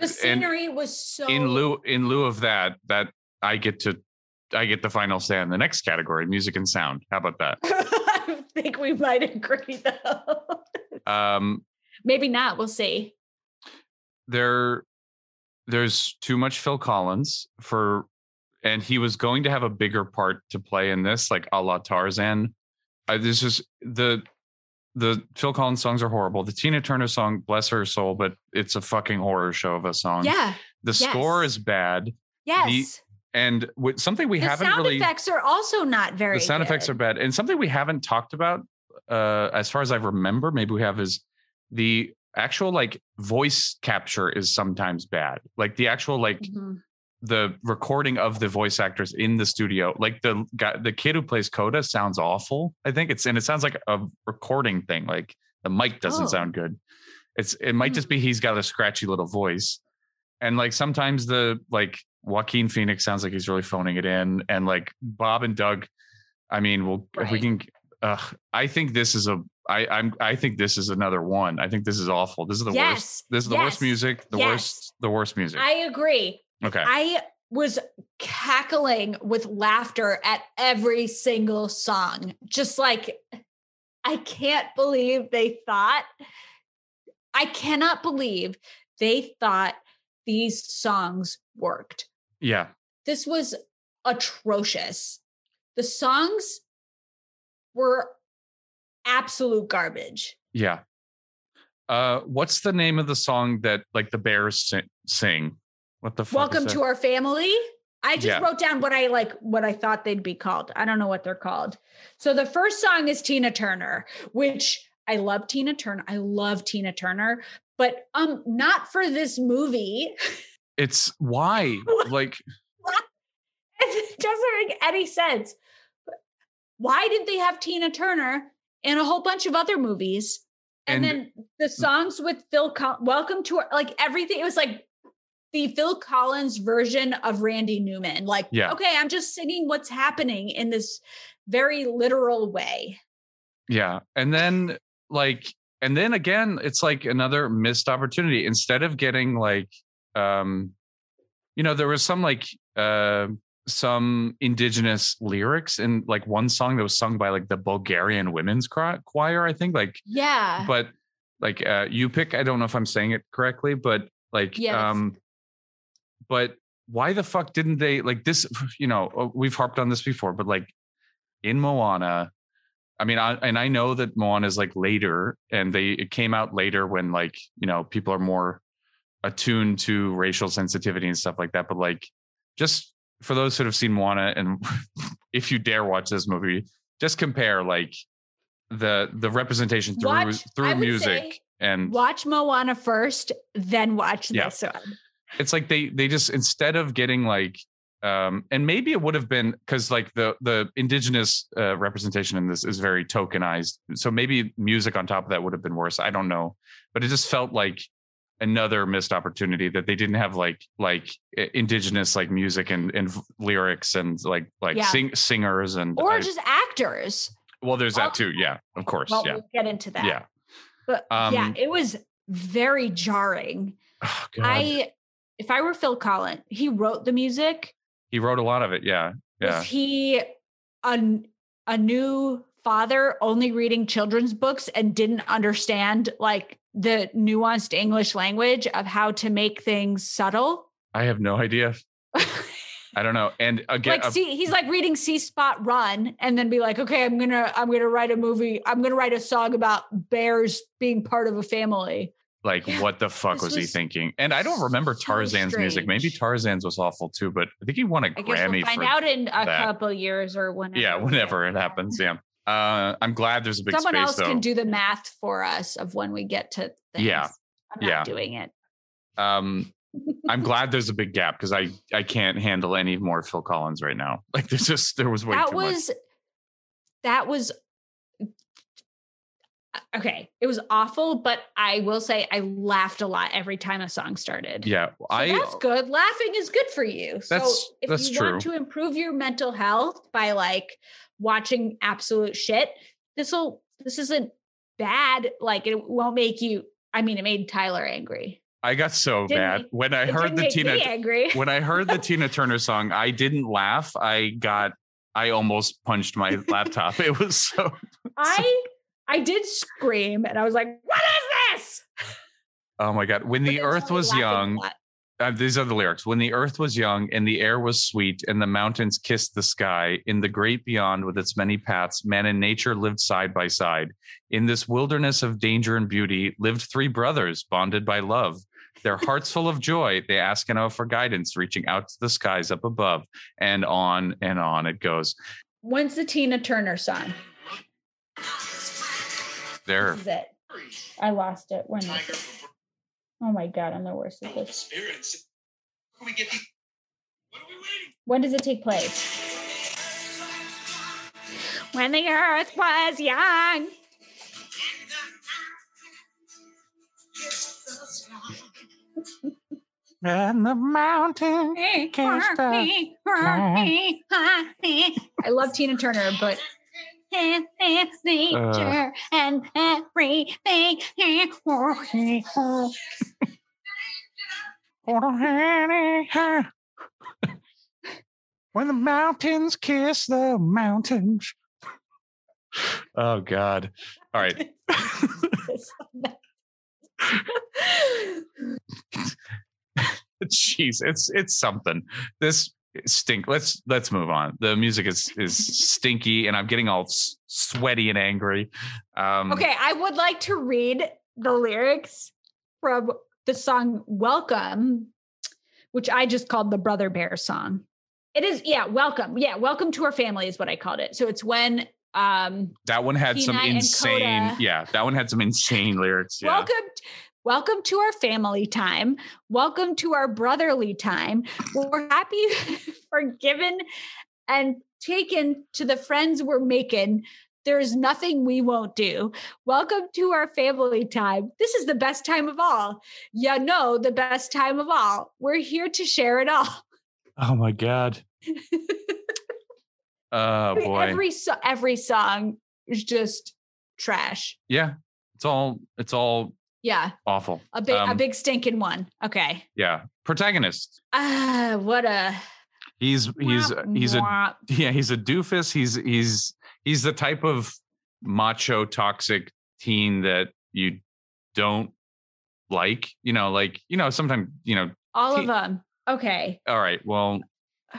scenery was so. In lieu of that I get the final say on the next category, music and sound. How about that? I think we might agree though. Maybe not. We'll see. There's too much Phil Collins and he was going to have a bigger part to play in this, like a la Tarzan. This is the Phil Collins songs are horrible. The Tina Turner song, bless her soul, but it's a fucking horror show of a song. Yeah. The score is bad. Yes. Something we haven't really. The sound effects are also not very good. The sound effects are bad. And something we haven't talked about, as far as I remember, maybe we have, is the actual like voice capture is sometimes bad. Like the actual like the recording of the voice actors in the studio, like the guy, the kid who plays Koda sounds awful. I think it sounds like a recording thing. Like the mic doesn't sound good. It might just be, he's got a scratchy little voice. And like, sometimes the like Joaquin Phoenix sounds like he's really phoning it in. And like Bob and Doug, I mean, I think this is I think this is another one. I think this is awful. This is the worst music. The worst music. I agree. Okay. I was cackling with laughter at every single song. Just like, I can't believe they thought, I cannot believe they thought these songs worked. Yeah. This was atrocious. The songs were absolute garbage. Yeah. What's the name of the song that like the bears sing? What the fuck? Welcome to Our Family. I just wrote down what I thought they'd be called. I don't know what they're called. So the first song is Tina Turner, which I love Tina Turner. I love Tina Turner, but not for this movie. It's why? Like it doesn't make any sense. Why did they have Tina Turner in a whole bunch of other movies? And then the songs with Phil Collins, Welcome to Our, like everything. It was like the Phil Collins version of Randy Newman. Like, okay, I'm just singing what's happening in this very literal way. Yeah. And then again, it's like another missed opportunity. Instead of getting like, there was some like, some indigenous lyrics in like one song that was sung by like the Bulgarian women's choir, I think. Like, yeah. But like, Yupik, I don't know if I'm saying it correctly, but like, yes. But why the fuck didn't they like this? You know, we've harped on this before, but like in Moana, I mean, I know that Moana is like later, and it came out later when like, you know, people are more attuned to racial sensitivity and stuff like that. But like, just for those who have seen Moana, and if you dare watch this movie, just compare like the representation through music, and watch Moana first, then watch this one. It's like they just, instead of getting like, and maybe it would have been because like the indigenous representation in this is very tokenized, so maybe music on top of that would have been worse. I don't know, but it just felt like another missed opportunity that they didn't have like indigenous like music and lyrics and like singers and just actors. Well, there's that too. Yeah, of course. Well, we'll get into that. Yeah, but it was very jarring. Oh, God. If I were Phil Collins, he wrote the music. He wrote a lot of it. Yeah, yeah. Is he a new father only reading children's books and didn't understand like the nuanced English language of how to make things subtle? I have no idea. I don't know. And again, like, he's like reading C-Spot Run and then be like, okay, I'm gonna write a movie. I'm gonna write a song about bears being part of a family. Like, what the fuck was he thinking? And I don't remember Tarzan's music. Maybe Tarzan's was awful too, but I think he won a Grammy. We'll find out in a couple years or whenever. Yeah, whenever it happens. Yeah. I'm glad there's a big someone space, else though. Can do the math for us of when we get to things. Yeah. I'm not doing it. I'm glad there's a big gap because I can't handle any more Phil Collins right now. Like there was way that too was, much. That was okay. It was awful, but I will say I laughed a lot every time a song started. Yeah. So that's good. Laughing is good for you. So if you want to improve your mental health by like watching absolute shit, this isn't bad. Like, it won't make you, I mean, it made Tyler angry. I got so bad when I heard the Tina Turner song. I didn't laugh. I almost punched my laptop. It was so I did scream, and I was like, what is this? Oh my God. When the earth was young, these are the lyrics. When the earth was young and the air was sweet and the mountains kissed the sky, in the great beyond with its many paths, man and nature lived side by side. In this wilderness of danger and beauty lived three brothers bonded by love. Their hearts full of joy, they ask and for guidance, reaching out to the skies up above. And on it goes. When's the Tina Turner song? There. This is it. I lost it. When? Oh my God, I'm the worst at this. When does it take place? When the earth was young. And the mountain. I love Tina Turner, but nature and everything. When the mountains kiss the mountains. Oh, God. All right. Jeez, it's something. This stink. Let's move on. The music is stinky, and I'm getting all sweaty and angry. Okay, I would like to read the lyrics from the song Welcome, which I just called the Brother Bear song. It is, yeah, Welcome. Yeah, Welcome to Our Family is what I called it. So it's when that one had Tina some insane, yeah, that one had some insane lyrics. Yeah. Welcome to our family time. Welcome to our brotherly time. We're happy, forgiven, and taken to the friends we're making. There's nothing we won't do. Welcome to our family time. This is the best time of all. You know, the best time of all. We're here to share it all. Oh, my God. Boy. Every song is just trash. Yeah, it's all. Yeah. Awful. A big stinking one. Okay. Yeah. Protagonist. What a. He's a doofus. He's the type of macho toxic teen that you don't like, sometimes, all of them. Okay. All right. Well,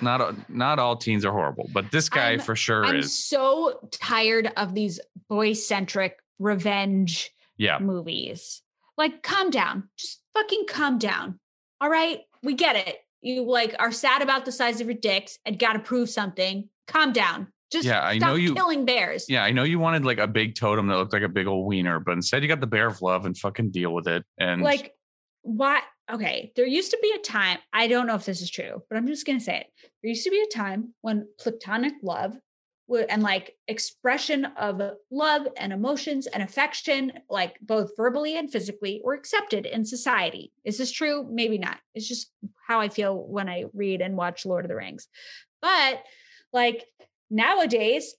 not all teens are horrible, but this guy for sure is. I'm so tired of these boy-centric revenge movies. Like, calm down. Just fucking calm down. All right? We get it. You, are sad about the size of your dicks and got to prove something. Calm down. Just stop killing bears. Yeah, I know you wanted, a big totem that looked like a big old wiener, but instead you got the bear of love and fucking deal with it. And what? Okay, there used to be a time, I don't know if this is true, but I'm just going to say it. There used to be a time when platonic love and expression of love and emotions and affection, both verbally and physically, were accepted in society. Is this true? Maybe not. It's just how I feel when I read and watch Lord of the Rings. But nowadays,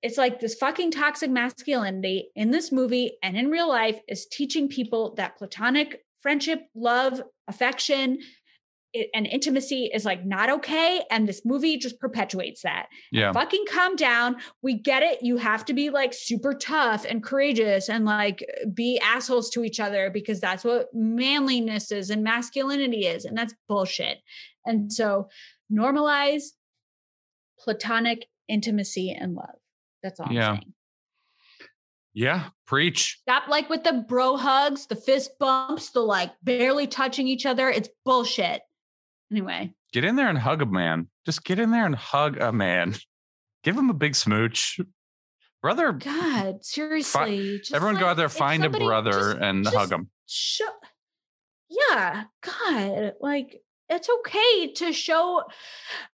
it's this fucking toxic masculinity in this movie and in real life is teaching people that platonic friendship, love, affection, and intimacy is not okay, and this movie just perpetuates that. Yeah, fucking calm down. We get it. You have to be super tough and courageous and be assholes to each other because that's what manliness is and masculinity is, and that's bullshit. And so, normalize platonic intimacy and love. That's all I'm saying. Yeah, preach. Stop with the bro hugs, the fist bumps, the barely touching each other. It's bullshit. Anyway, get in there and hug a man. Just get in there and hug a man. Give him a big smooch, brother. God, seriously. Everyone go out there, find a brother and hug him. Yeah, God, it's okay to show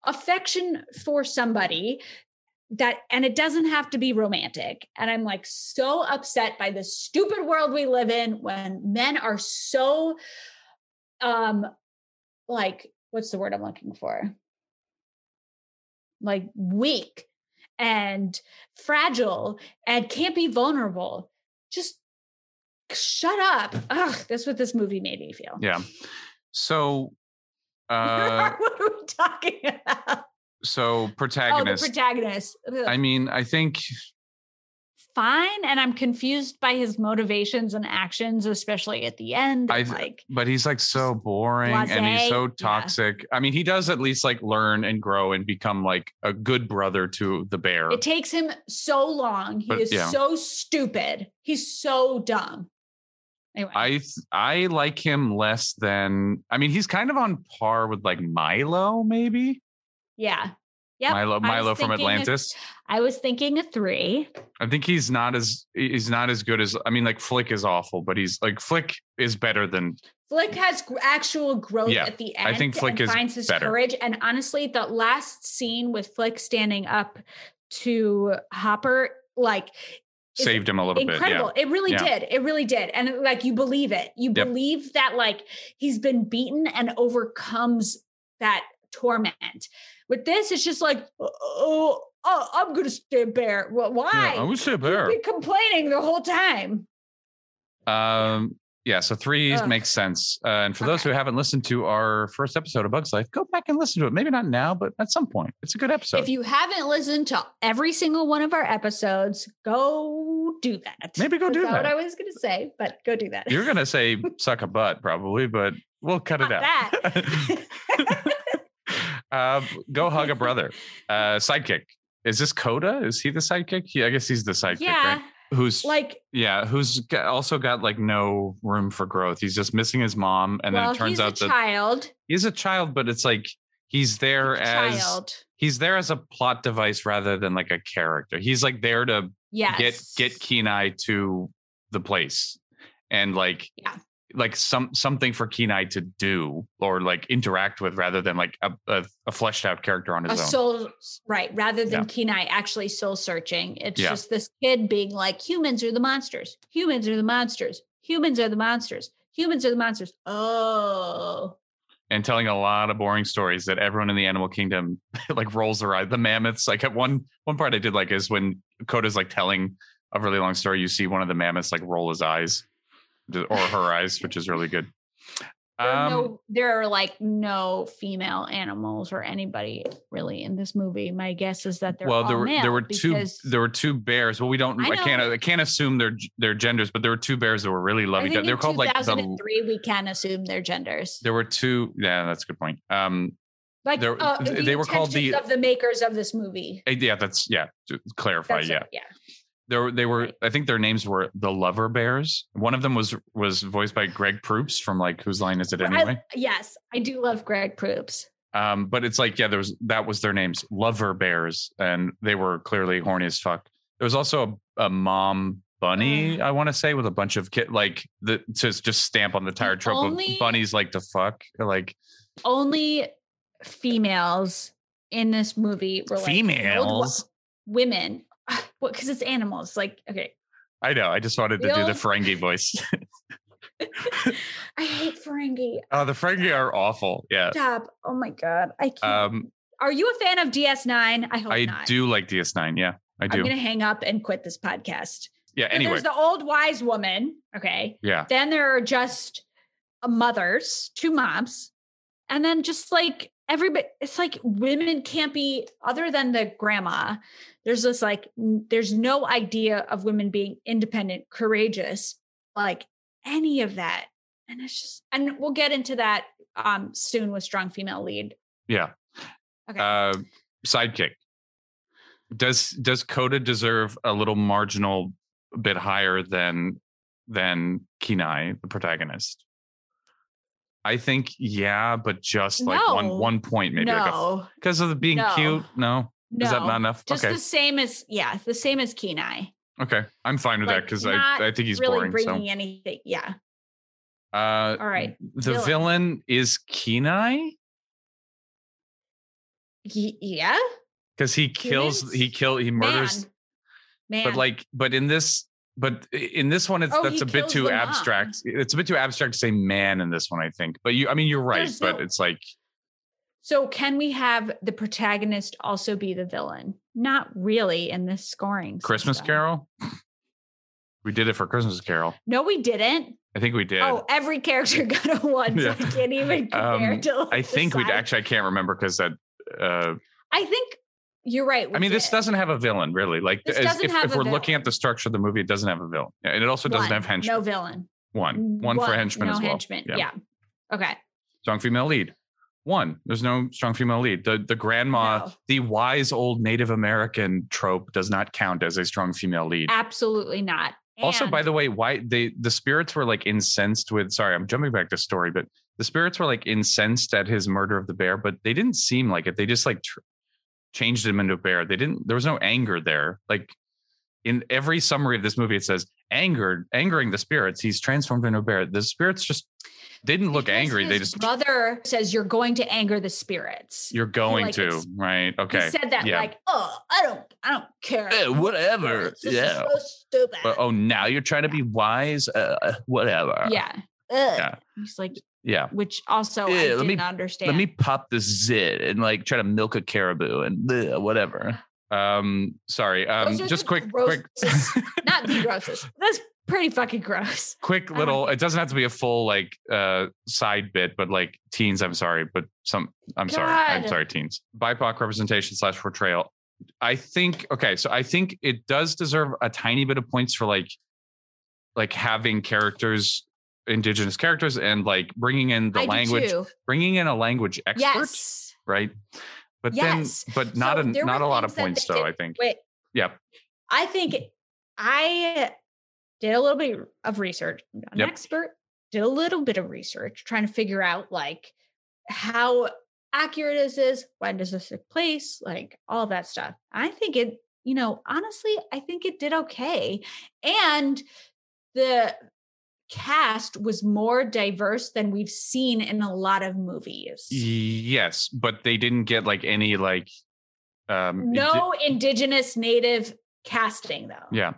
affection for somebody that, and it doesn't have to be romantic. And I'm so upset by the stupid world we live in when men are so, what's the word I'm looking for? Weak and fragile and can't be vulnerable. Just shut up. Ugh, that's what this movie made me feel. Yeah. So, what are we talking about? So protagonist. Oh, the protagonist. Ugh. I mean, I think. Fine. And I'm confused by his motivations and actions, especially at the end. But he's so boring, blasé, and he's so toxic. Yeah. I mean, he does at least learn and grow and become a good brother to the bear. It takes him so long. He is so stupid. He's so dumb. Anyway. I like him less than, I mean, he's kind of on par with Milo, maybe. Yeah. Yeah. Milo from Atlantis. I was thinking a 3. I think he's not as good as, I mean, Flick is awful, but he's Flick is better than. Flick has actual growth at the end. I think Flick finds his courage. And honestly, the last scene with Flick standing up to Hopper, saved him a little bit. Yeah. It really did. It really did. And you believe it. You believe that he's been beaten and overcomes that torment. With this, it's just oh, I'm gonna stay bear. Well, why? Yeah, I'm gonna stay bear. You've been complaining the whole time. Yeah, so three makes sense. And for those who haven't listened to our first episode of Bug's Life, go back and listen to it. Maybe not now, but at some point. It's a good episode. If you haven't listened to every single one of our episodes, go do that. Maybe go do that. That's not what I was going to say, but go do that. You're going to say suck a butt probably, but we'll cut not it out. That. Go hug a brother. Sidekick. Is this Koda? Is he the sidekick? Yeah, I guess he's the sidekick, right? Who's like, yeah, who's also got like no room for growth. He's just missing his mom. And then it turns out that he's a child, but it's like he's there as a plot device rather than like a character. He's like there to get Kenai to the place and like something for Kenai to do or like interact with rather than like a fleshed out character on his own. Rather than Kenai actually soul searching. It's just this kid being like, humans are the monsters. Humans are the monsters. Humans are the monsters. Humans are the monsters. Oh. And telling a lot of boring stories that everyone in the animal kingdom like rolls their eyes. The mammoths, like at one part I did like is when Koda's like telling a really long story, you see one of the mammoths like roll his eyes. Or her eyes, which is really good. There are like no female animals or anybody really in this movie. My guess is that there were two bears. Well, we don't. I can't assume their genders, but there were two bears that were really loving each other. They're called like 2003. We can assume their genders. There were two. Yeah, that's a good point. They were called the makers of this movie. Yeah. They were. I think their names were the Lover Bears. One of them was voiced by Greg Proops from like Whose Line Is It Anyway? I do love Greg Proops. But it's like that was their names, Lover Bears, and they were clearly horny as fuck. There was also a mom bunny, I want to say, with a bunch of kids to just stamp on the entire trope of bunnies like to fuck. Like only females in this movie were like females, women. What? Because it's animals. Like, okay. I know. I just wanted to do the Ferengi voice. I hate Ferengi. Oh, the Ferengi are awful. Yeah. Stop. Oh my god. I can't. Are you a fan of DS9? I hope not. I do like DS9. Yeah, I do. I'm gonna hang up and quit this podcast. Yeah. So anyway, there's the old wise woman. Okay. Yeah. Then there are just mothers, two moms, and then just like everybody. It's like women can't be other than the grandma. There's this like, there's no idea of women being independent, courageous, like any of that. And it's just, and we'll get into that soon with strong female lead. Yeah. Okay. Sidekick. Does Koda deserve a little marginal bit higher than Kenai, the protagonist? I think, yeah, but just like one point maybe. No. Because of the being cute. No. No, is that not enough? Just okay. The same as Kenai. Okay, I'm fine with that because I think he's really boring. Bringing anything, yeah. All right. The villain is Kenai. Yeah. Because he murders. Man. But in this one, that's a bit too abstract. It's a bit too abstract to say man in this one, I think. But you're right. It's like. So can we have the protagonist also be the villain? Not really in this scoring. Christmas Carol? We did it for Christmas Carol. No, we didn't. I think we did. Oh, every character got a one. Yeah. So I can't even compare to. I think we actually. I can't remember because that. I think you're right. I mean, this doesn't have a villain really. Like if we're looking at the structure of the movie, it doesn't have a villain, and it also doesn't have henchmen. No villain. One for henchmen as well. Henchmen. Yeah. Okay. Strong female lead. One, there's no strong female lead. The grandma, the wise old Native American trope does not count as a strong female lead. Absolutely not. And also, by the way, why the spirits were like incensed with, sorry, I'm jumping back to story, but the spirits were like incensed at his murder of the bear, but they didn't seem like it. They just like changed him into a bear. There was no anger there. Like in every summary of this movie, it says angering the spirits. He's transformed into a bear. The spirits just didn't look angry. They just. Brother says you're going to anger the spirits. You're going to, right? Okay. He said that I don't care. Hey, whatever. This is so stupid. But, now you're trying to be wise. Whatever. Yeah. Yeah. He's like. Yeah. Which also I didn't understand. Let me pop the zit and like try to milk a caribou and whatever. Sorry. Just quick. Not the grossest. That's pretty fucking gross. Quick little, it doesn't have to be a full like side bit, but like teens, I'm sorry, but some, I'm God. Sorry. I'm sorry, teens. BIPOC representation / portrayal. I think, okay, so I think it does deserve a tiny bit of points for like having characters, indigenous characters, and like bringing in the language, bringing in a language expert, yes. right? But yes. then, but not, so a, not a lot of points though, I think. Wait. Yeah. I think I did a little bit of research, not an yep. expert, did a little bit of research, trying to figure out like how accurate is this? When does this take place? Like all that stuff. I think it, you know, honestly, I think it did okay. And the cast was more diverse than we've seen in a lot of movies. Yes, but they didn't get like any like no indigenous native casting though. Yeah.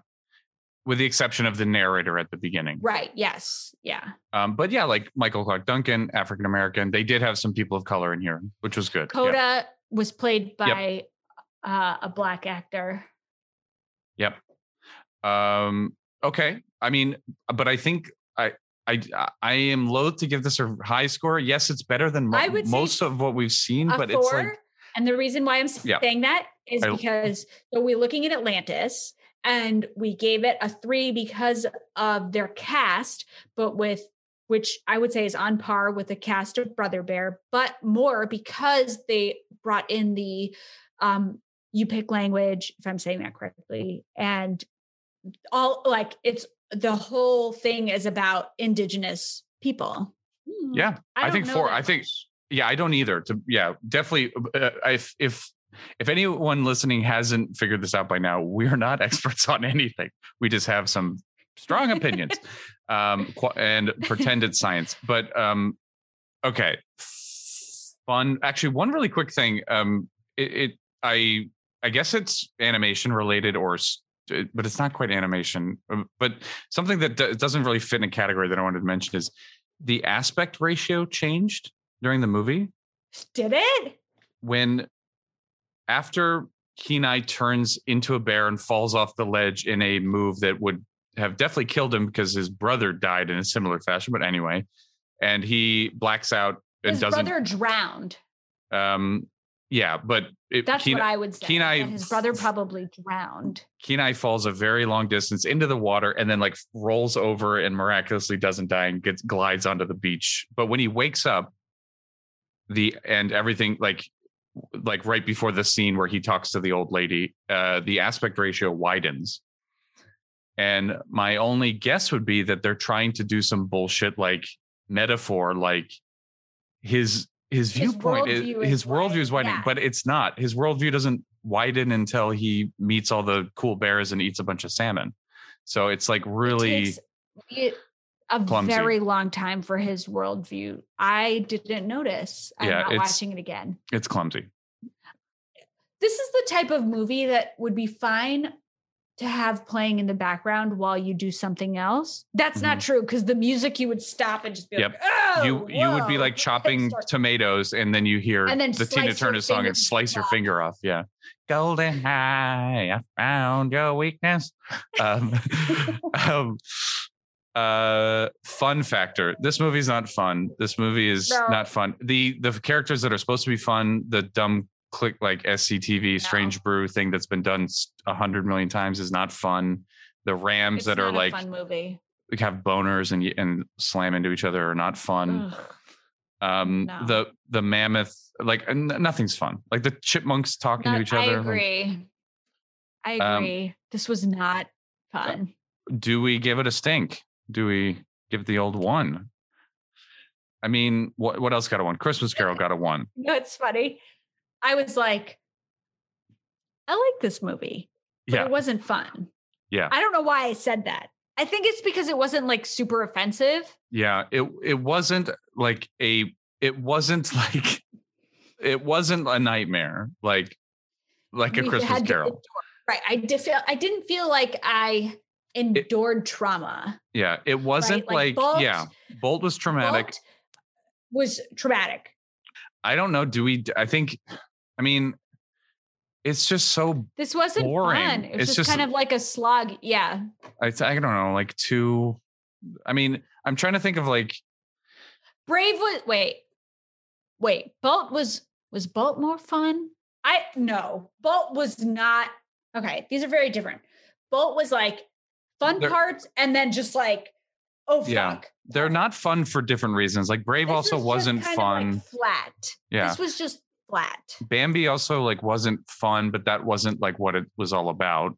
With the exception of the narrator at the beginning. Right. Yes. Yeah. But yeah, like Michael Clark Duncan, African-American, they did have some people of color in here, which was good. Koda yep. was played by yep. A black actor. Yep. Okay. I mean, but I think I am loath to give this a high score. Yes, it's better than most of what we've seen, but it's like. And the reason why I'm saying yeah. that is because so we're looking at Atlantis. And we gave it a 3 because of their cast, but with which I would say is on par with the cast of Brother Bear, but more because they brought in the Yupik language, if I'm saying that correctly. And all like it's the whole thing is about indigenous people. Yeah, I think 4. I think, yeah, I don't either. Yeah, definitely. If anyone listening hasn't figured this out by now, we're not experts on anything. We just have some strong opinions and pretend it's science. But okay, fun. Actually, one really quick thing. I guess it's animation related, but it's not quite animation. But something that doesn't really fit in a category that I wanted to mention is the aspect ratio changed during the movie. Did it? After Kenai turns into a bear and falls off the ledge in a move that would have definitely killed him because his brother died in a similar fashion. But anyway, and he blacks out and doesn't. His brother drowned. Yeah, but that's what I would say. Kenai, his brother probably drowned. Kenai falls a very long distance into the water and then like rolls over and miraculously doesn't die and glides onto the beach. But when he wakes up, everything like right before the scene where he talks to the old lady, the aspect ratio widens. And my only guess would be that they're trying to do some bullshit, like metaphor, like his viewpoint, his worldview is widening, yeah. but it's not. His worldview doesn't widen until he meets all the cool bears and eats a bunch of salmon. So it's like really clumsy. Very long time for his worldview. I didn't notice. I'm not watching it again. It's clumsy. This is the type of movie that would be fine to have playing in the background while you do something else. That's not true because the music you would stop and just be like, oh, you would be like chopping tomatoes and then you hear the Tina Turner song and slice your finger off. Yeah. Goldeneye, I found your weakness. Fun factor. This movie's not fun. This movie is not fun. The characters that are supposed to be fun, the dumb click like SCTV Strange Brew thing that's been done 100 million times is not fun. The Rams that are like fun movie. We have boners and slam into each other are not fun. The mammoth like nothing's fun. Like the chipmunks talking to each other. I agree. This was not fun. Do we give it a stink? Do we give the old 1? I mean, what else got a 1? Christmas Carol got a 1. No, it's funny. I was like, I like this movie, but it wasn't fun. Yeah. I don't know why I said that. I think it's because it wasn't like super offensive. Yeah, it wasn't a nightmare like a Christmas Carol. Right. I didn't feel like I endured trauma. Yeah, it wasn't right? Bolt was traumatic. I don't know. I think, I mean, it's just so this wasn't boring. Fun. It's just kind of like a slog. Yeah. I don't know, like two. I mean, I'm trying to think of like Brave was wait. Bolt was Bolt more fun? No. Bolt was not. Okay, these are very different. Bolt was like fun parts and then just like, oh fuck. Yeah. They're not fun for different reasons. Like Brave this also wasn't fun. Like flat. Yeah. This was just flat. Bambi also like wasn't fun, but that wasn't like what it was all about.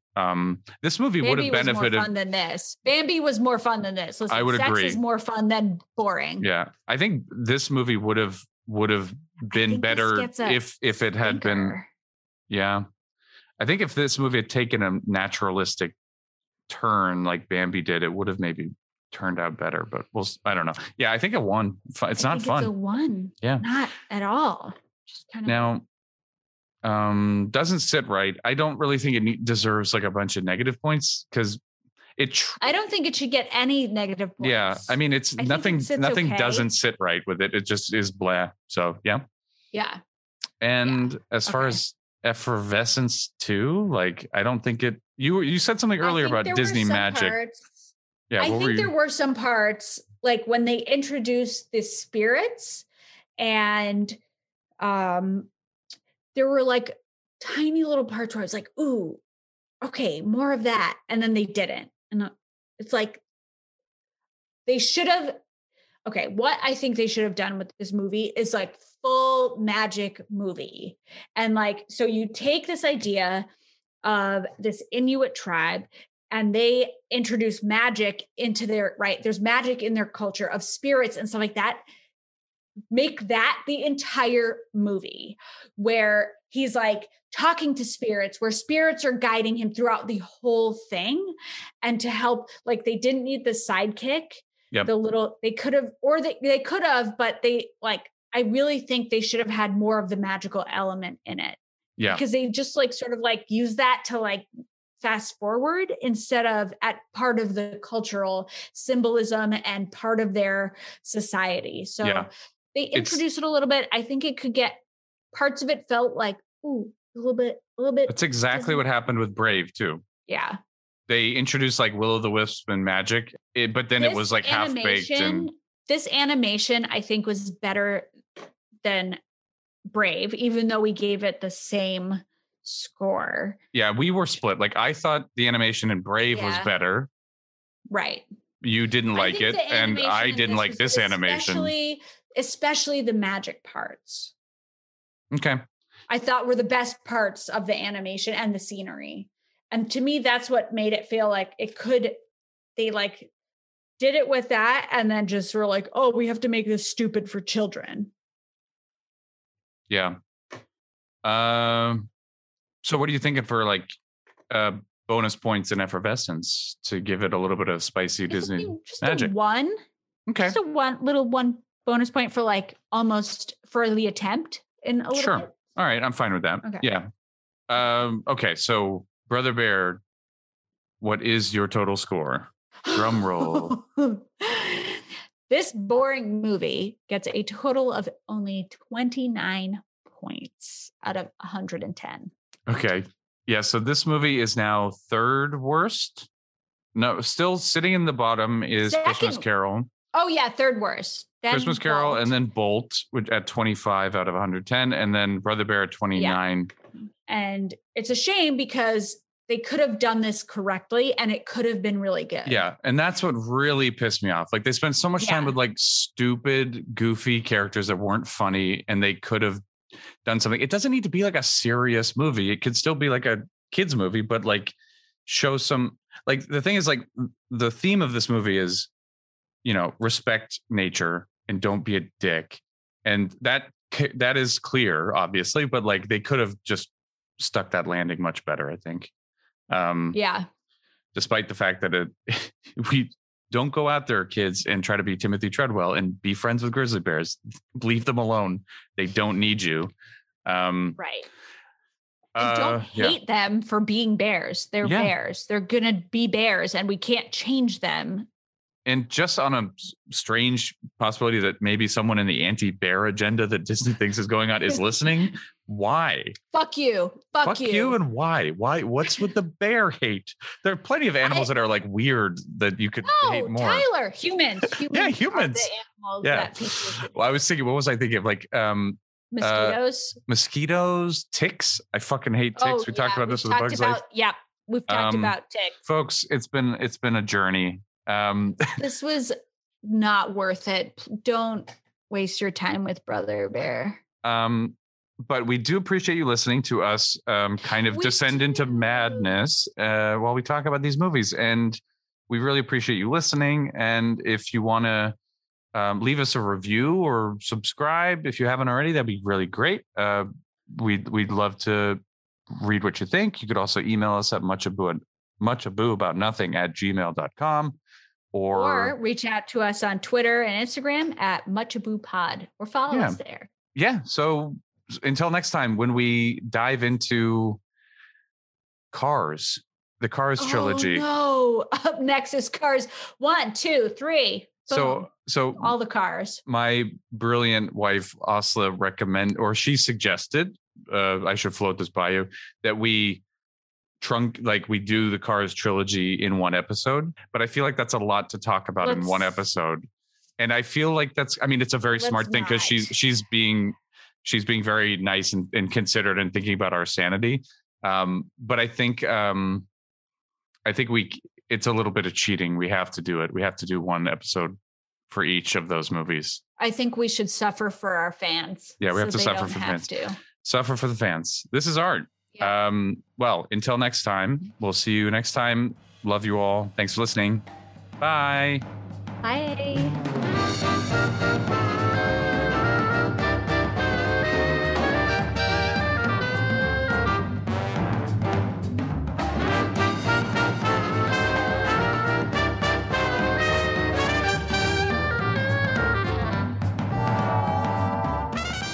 This movie would have benefited more fun than this. Bambi was more fun than this. Listen, I would agree. Sex is more fun than boring. Yeah. I think this movie would have been better if it had been. Yeah. I think if this movie had taken a naturalistic turn like Bambi did, it would have maybe turned out better, but I don't know. Yeah, I think it won. It's not fun. It's a one. Yeah. Not at all. Just kind of doesn't sit right. I don't really think it deserves like a bunch of negative points because I don't think it should get any negative points. Yeah. I mean, nothing okay. Doesn't sit right with it. It just is blah. So yeah. Yeah. And as far as Effervescence 2, like I don't think it. You said something earlier about Disney magic. Parts, yeah, I think there were some parts like when they introduced the spirits, and there were like tiny little parts where I was like, "Ooh, okay, more of that," and then they didn't, and it's like they should have. Okay, what I think they should have done with this movie is like full magic movie. And like, so you take this idea of this Inuit tribe and they introduce magic into their, right? There's magic in their culture of spirits and stuff like that. Make that the entire movie where he's like talking to spirits, where spirits are guiding him throughout the whole thing and to help, like they didn't need the sidekick. Yep. But they like, I really think they should have had more of the magical element in it. Yeah. Because they just like, sort of like use that to like fast forward instead of at part of the cultural symbolism and part of their society. So they introduced it a little bit. I think it could get parts of it felt like, ooh, a little bit. That's exactly what happened with Brave too. Yeah. They introduced like Will-O-the-Wisp and magic, but then it was like half baked. And this animation, I think, was better than Brave, even though we gave it the same score. Yeah, we were split. Like I thought the animation in Brave was better. Right. You didn't like it, and I didn't like this animation, especially the magic parts. Okay. I thought were the best parts of the animation and the scenery. And to me, that's what made it feel like they like did it with that and then just were like, oh, we have to make this stupid for children. Yeah. So what are you thinking for like bonus points and effervescence to give it a little bit of spicy Disney magic? One. Okay. Just a one bonus point for like almost for the attempt in a little bit. All right. I'm fine with that. Okay. Yeah. Okay. So. Brother Bear, what is your total score? Drum roll. This boring movie gets a total of only 29 points out of 110. Okay. Yeah, so this movie is now third worst. No, still sitting in the bottom is second. Christmas Carol. Oh, yeah, third worst. Then Christmas Carol Bolt. And then Bolt at 25 out of 110 and then Brother Bear at 29. Yeah. And it's a shame because they could have done this correctly and it could have been really good. Yeah. And that's what really pissed me off. Like they spent so much time with like stupid, goofy characters that weren't funny and they could have done something. It doesn't need to be like a serious movie. It could still be like a kid's movie, but like show some, like the thing is like the theme of this movie is, you know, respect nature and don't be a dick. And that is clear, obviously, but like they could have just stuck that landing much better, I think. Despite the fact that we don't go out there, kids, and try to be Timothy Treadwell and be friends with grizzly bears. Leave them alone. They don't need you. Right. Don't hate them for being bears. They're bears. They're going to be bears and we can't change them. And just on a strange possibility that maybe someone in the anti-bear agenda that Disney thinks is going on is listening, Why? Fuck you. Fuck you and why? Why? What's with the bear hate? There are plenty of animals that are like weird that you could hate more. Tyler, humans. Yeah, humans. Are the animals that people. Well, I was thinking, what was I thinking of? Like mosquitoes, ticks. I fucking hate ticks. We talked about this with the Bugs Life. Yeah, we've talked about ticks. Folks, it's been a journey. This was not worth it. Don't waste your time with Brother Bear. But we do appreciate you listening to us descend into madness while we talk about these movies. And we really appreciate you listening. And if you want to leave us a review or subscribe, if you haven't already, that'd be really great. We'd love to read what you think. You could also email us at muchabooaboutnothing@gmail.com. Or reach out to us on Twitter and Instagram at muchaboo.pod or follow us there. Yeah. So until next time, when we dive into Cars, the Cars trilogy. No, up next is Cars 1, 2, 3. Boom. So all the Cars. My brilliant wife Asla suggested I should float this by you that we we do the Cars trilogy in one episode. But I feel like that's a lot to talk about in one episode, and I feel like it's a very smart thing because she's being very nice and considerate and thinking about our sanity. But I think it's a little bit of cheating. We have to do it. We have to do one episode for each of those movies. I think we should suffer for our fans. Yeah, we have to suffer for fans. Suffer for the fans. This is art. Yeah. Well, until next time, we'll see you next time. Love you all. Thanks for listening. Bye. Bye.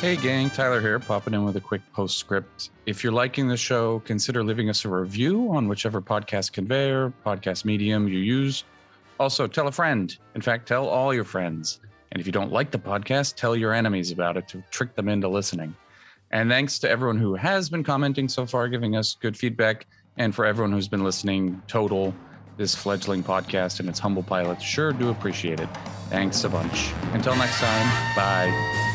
Hey gang, Tyler here, popping in with a quick postscript. If you're liking the show, consider leaving us a review on whichever podcast conveyor, podcast medium you use. Also, tell a friend. In fact, tell all your friends. And if you don't like the podcast, tell your enemies about it to trick them into listening. And thanks to everyone who has been commenting so far, giving us good feedback. And for everyone who's been listening total, this fledgling podcast and its humble pilot sure do appreciate it. Thanks a bunch. Until next time, bye.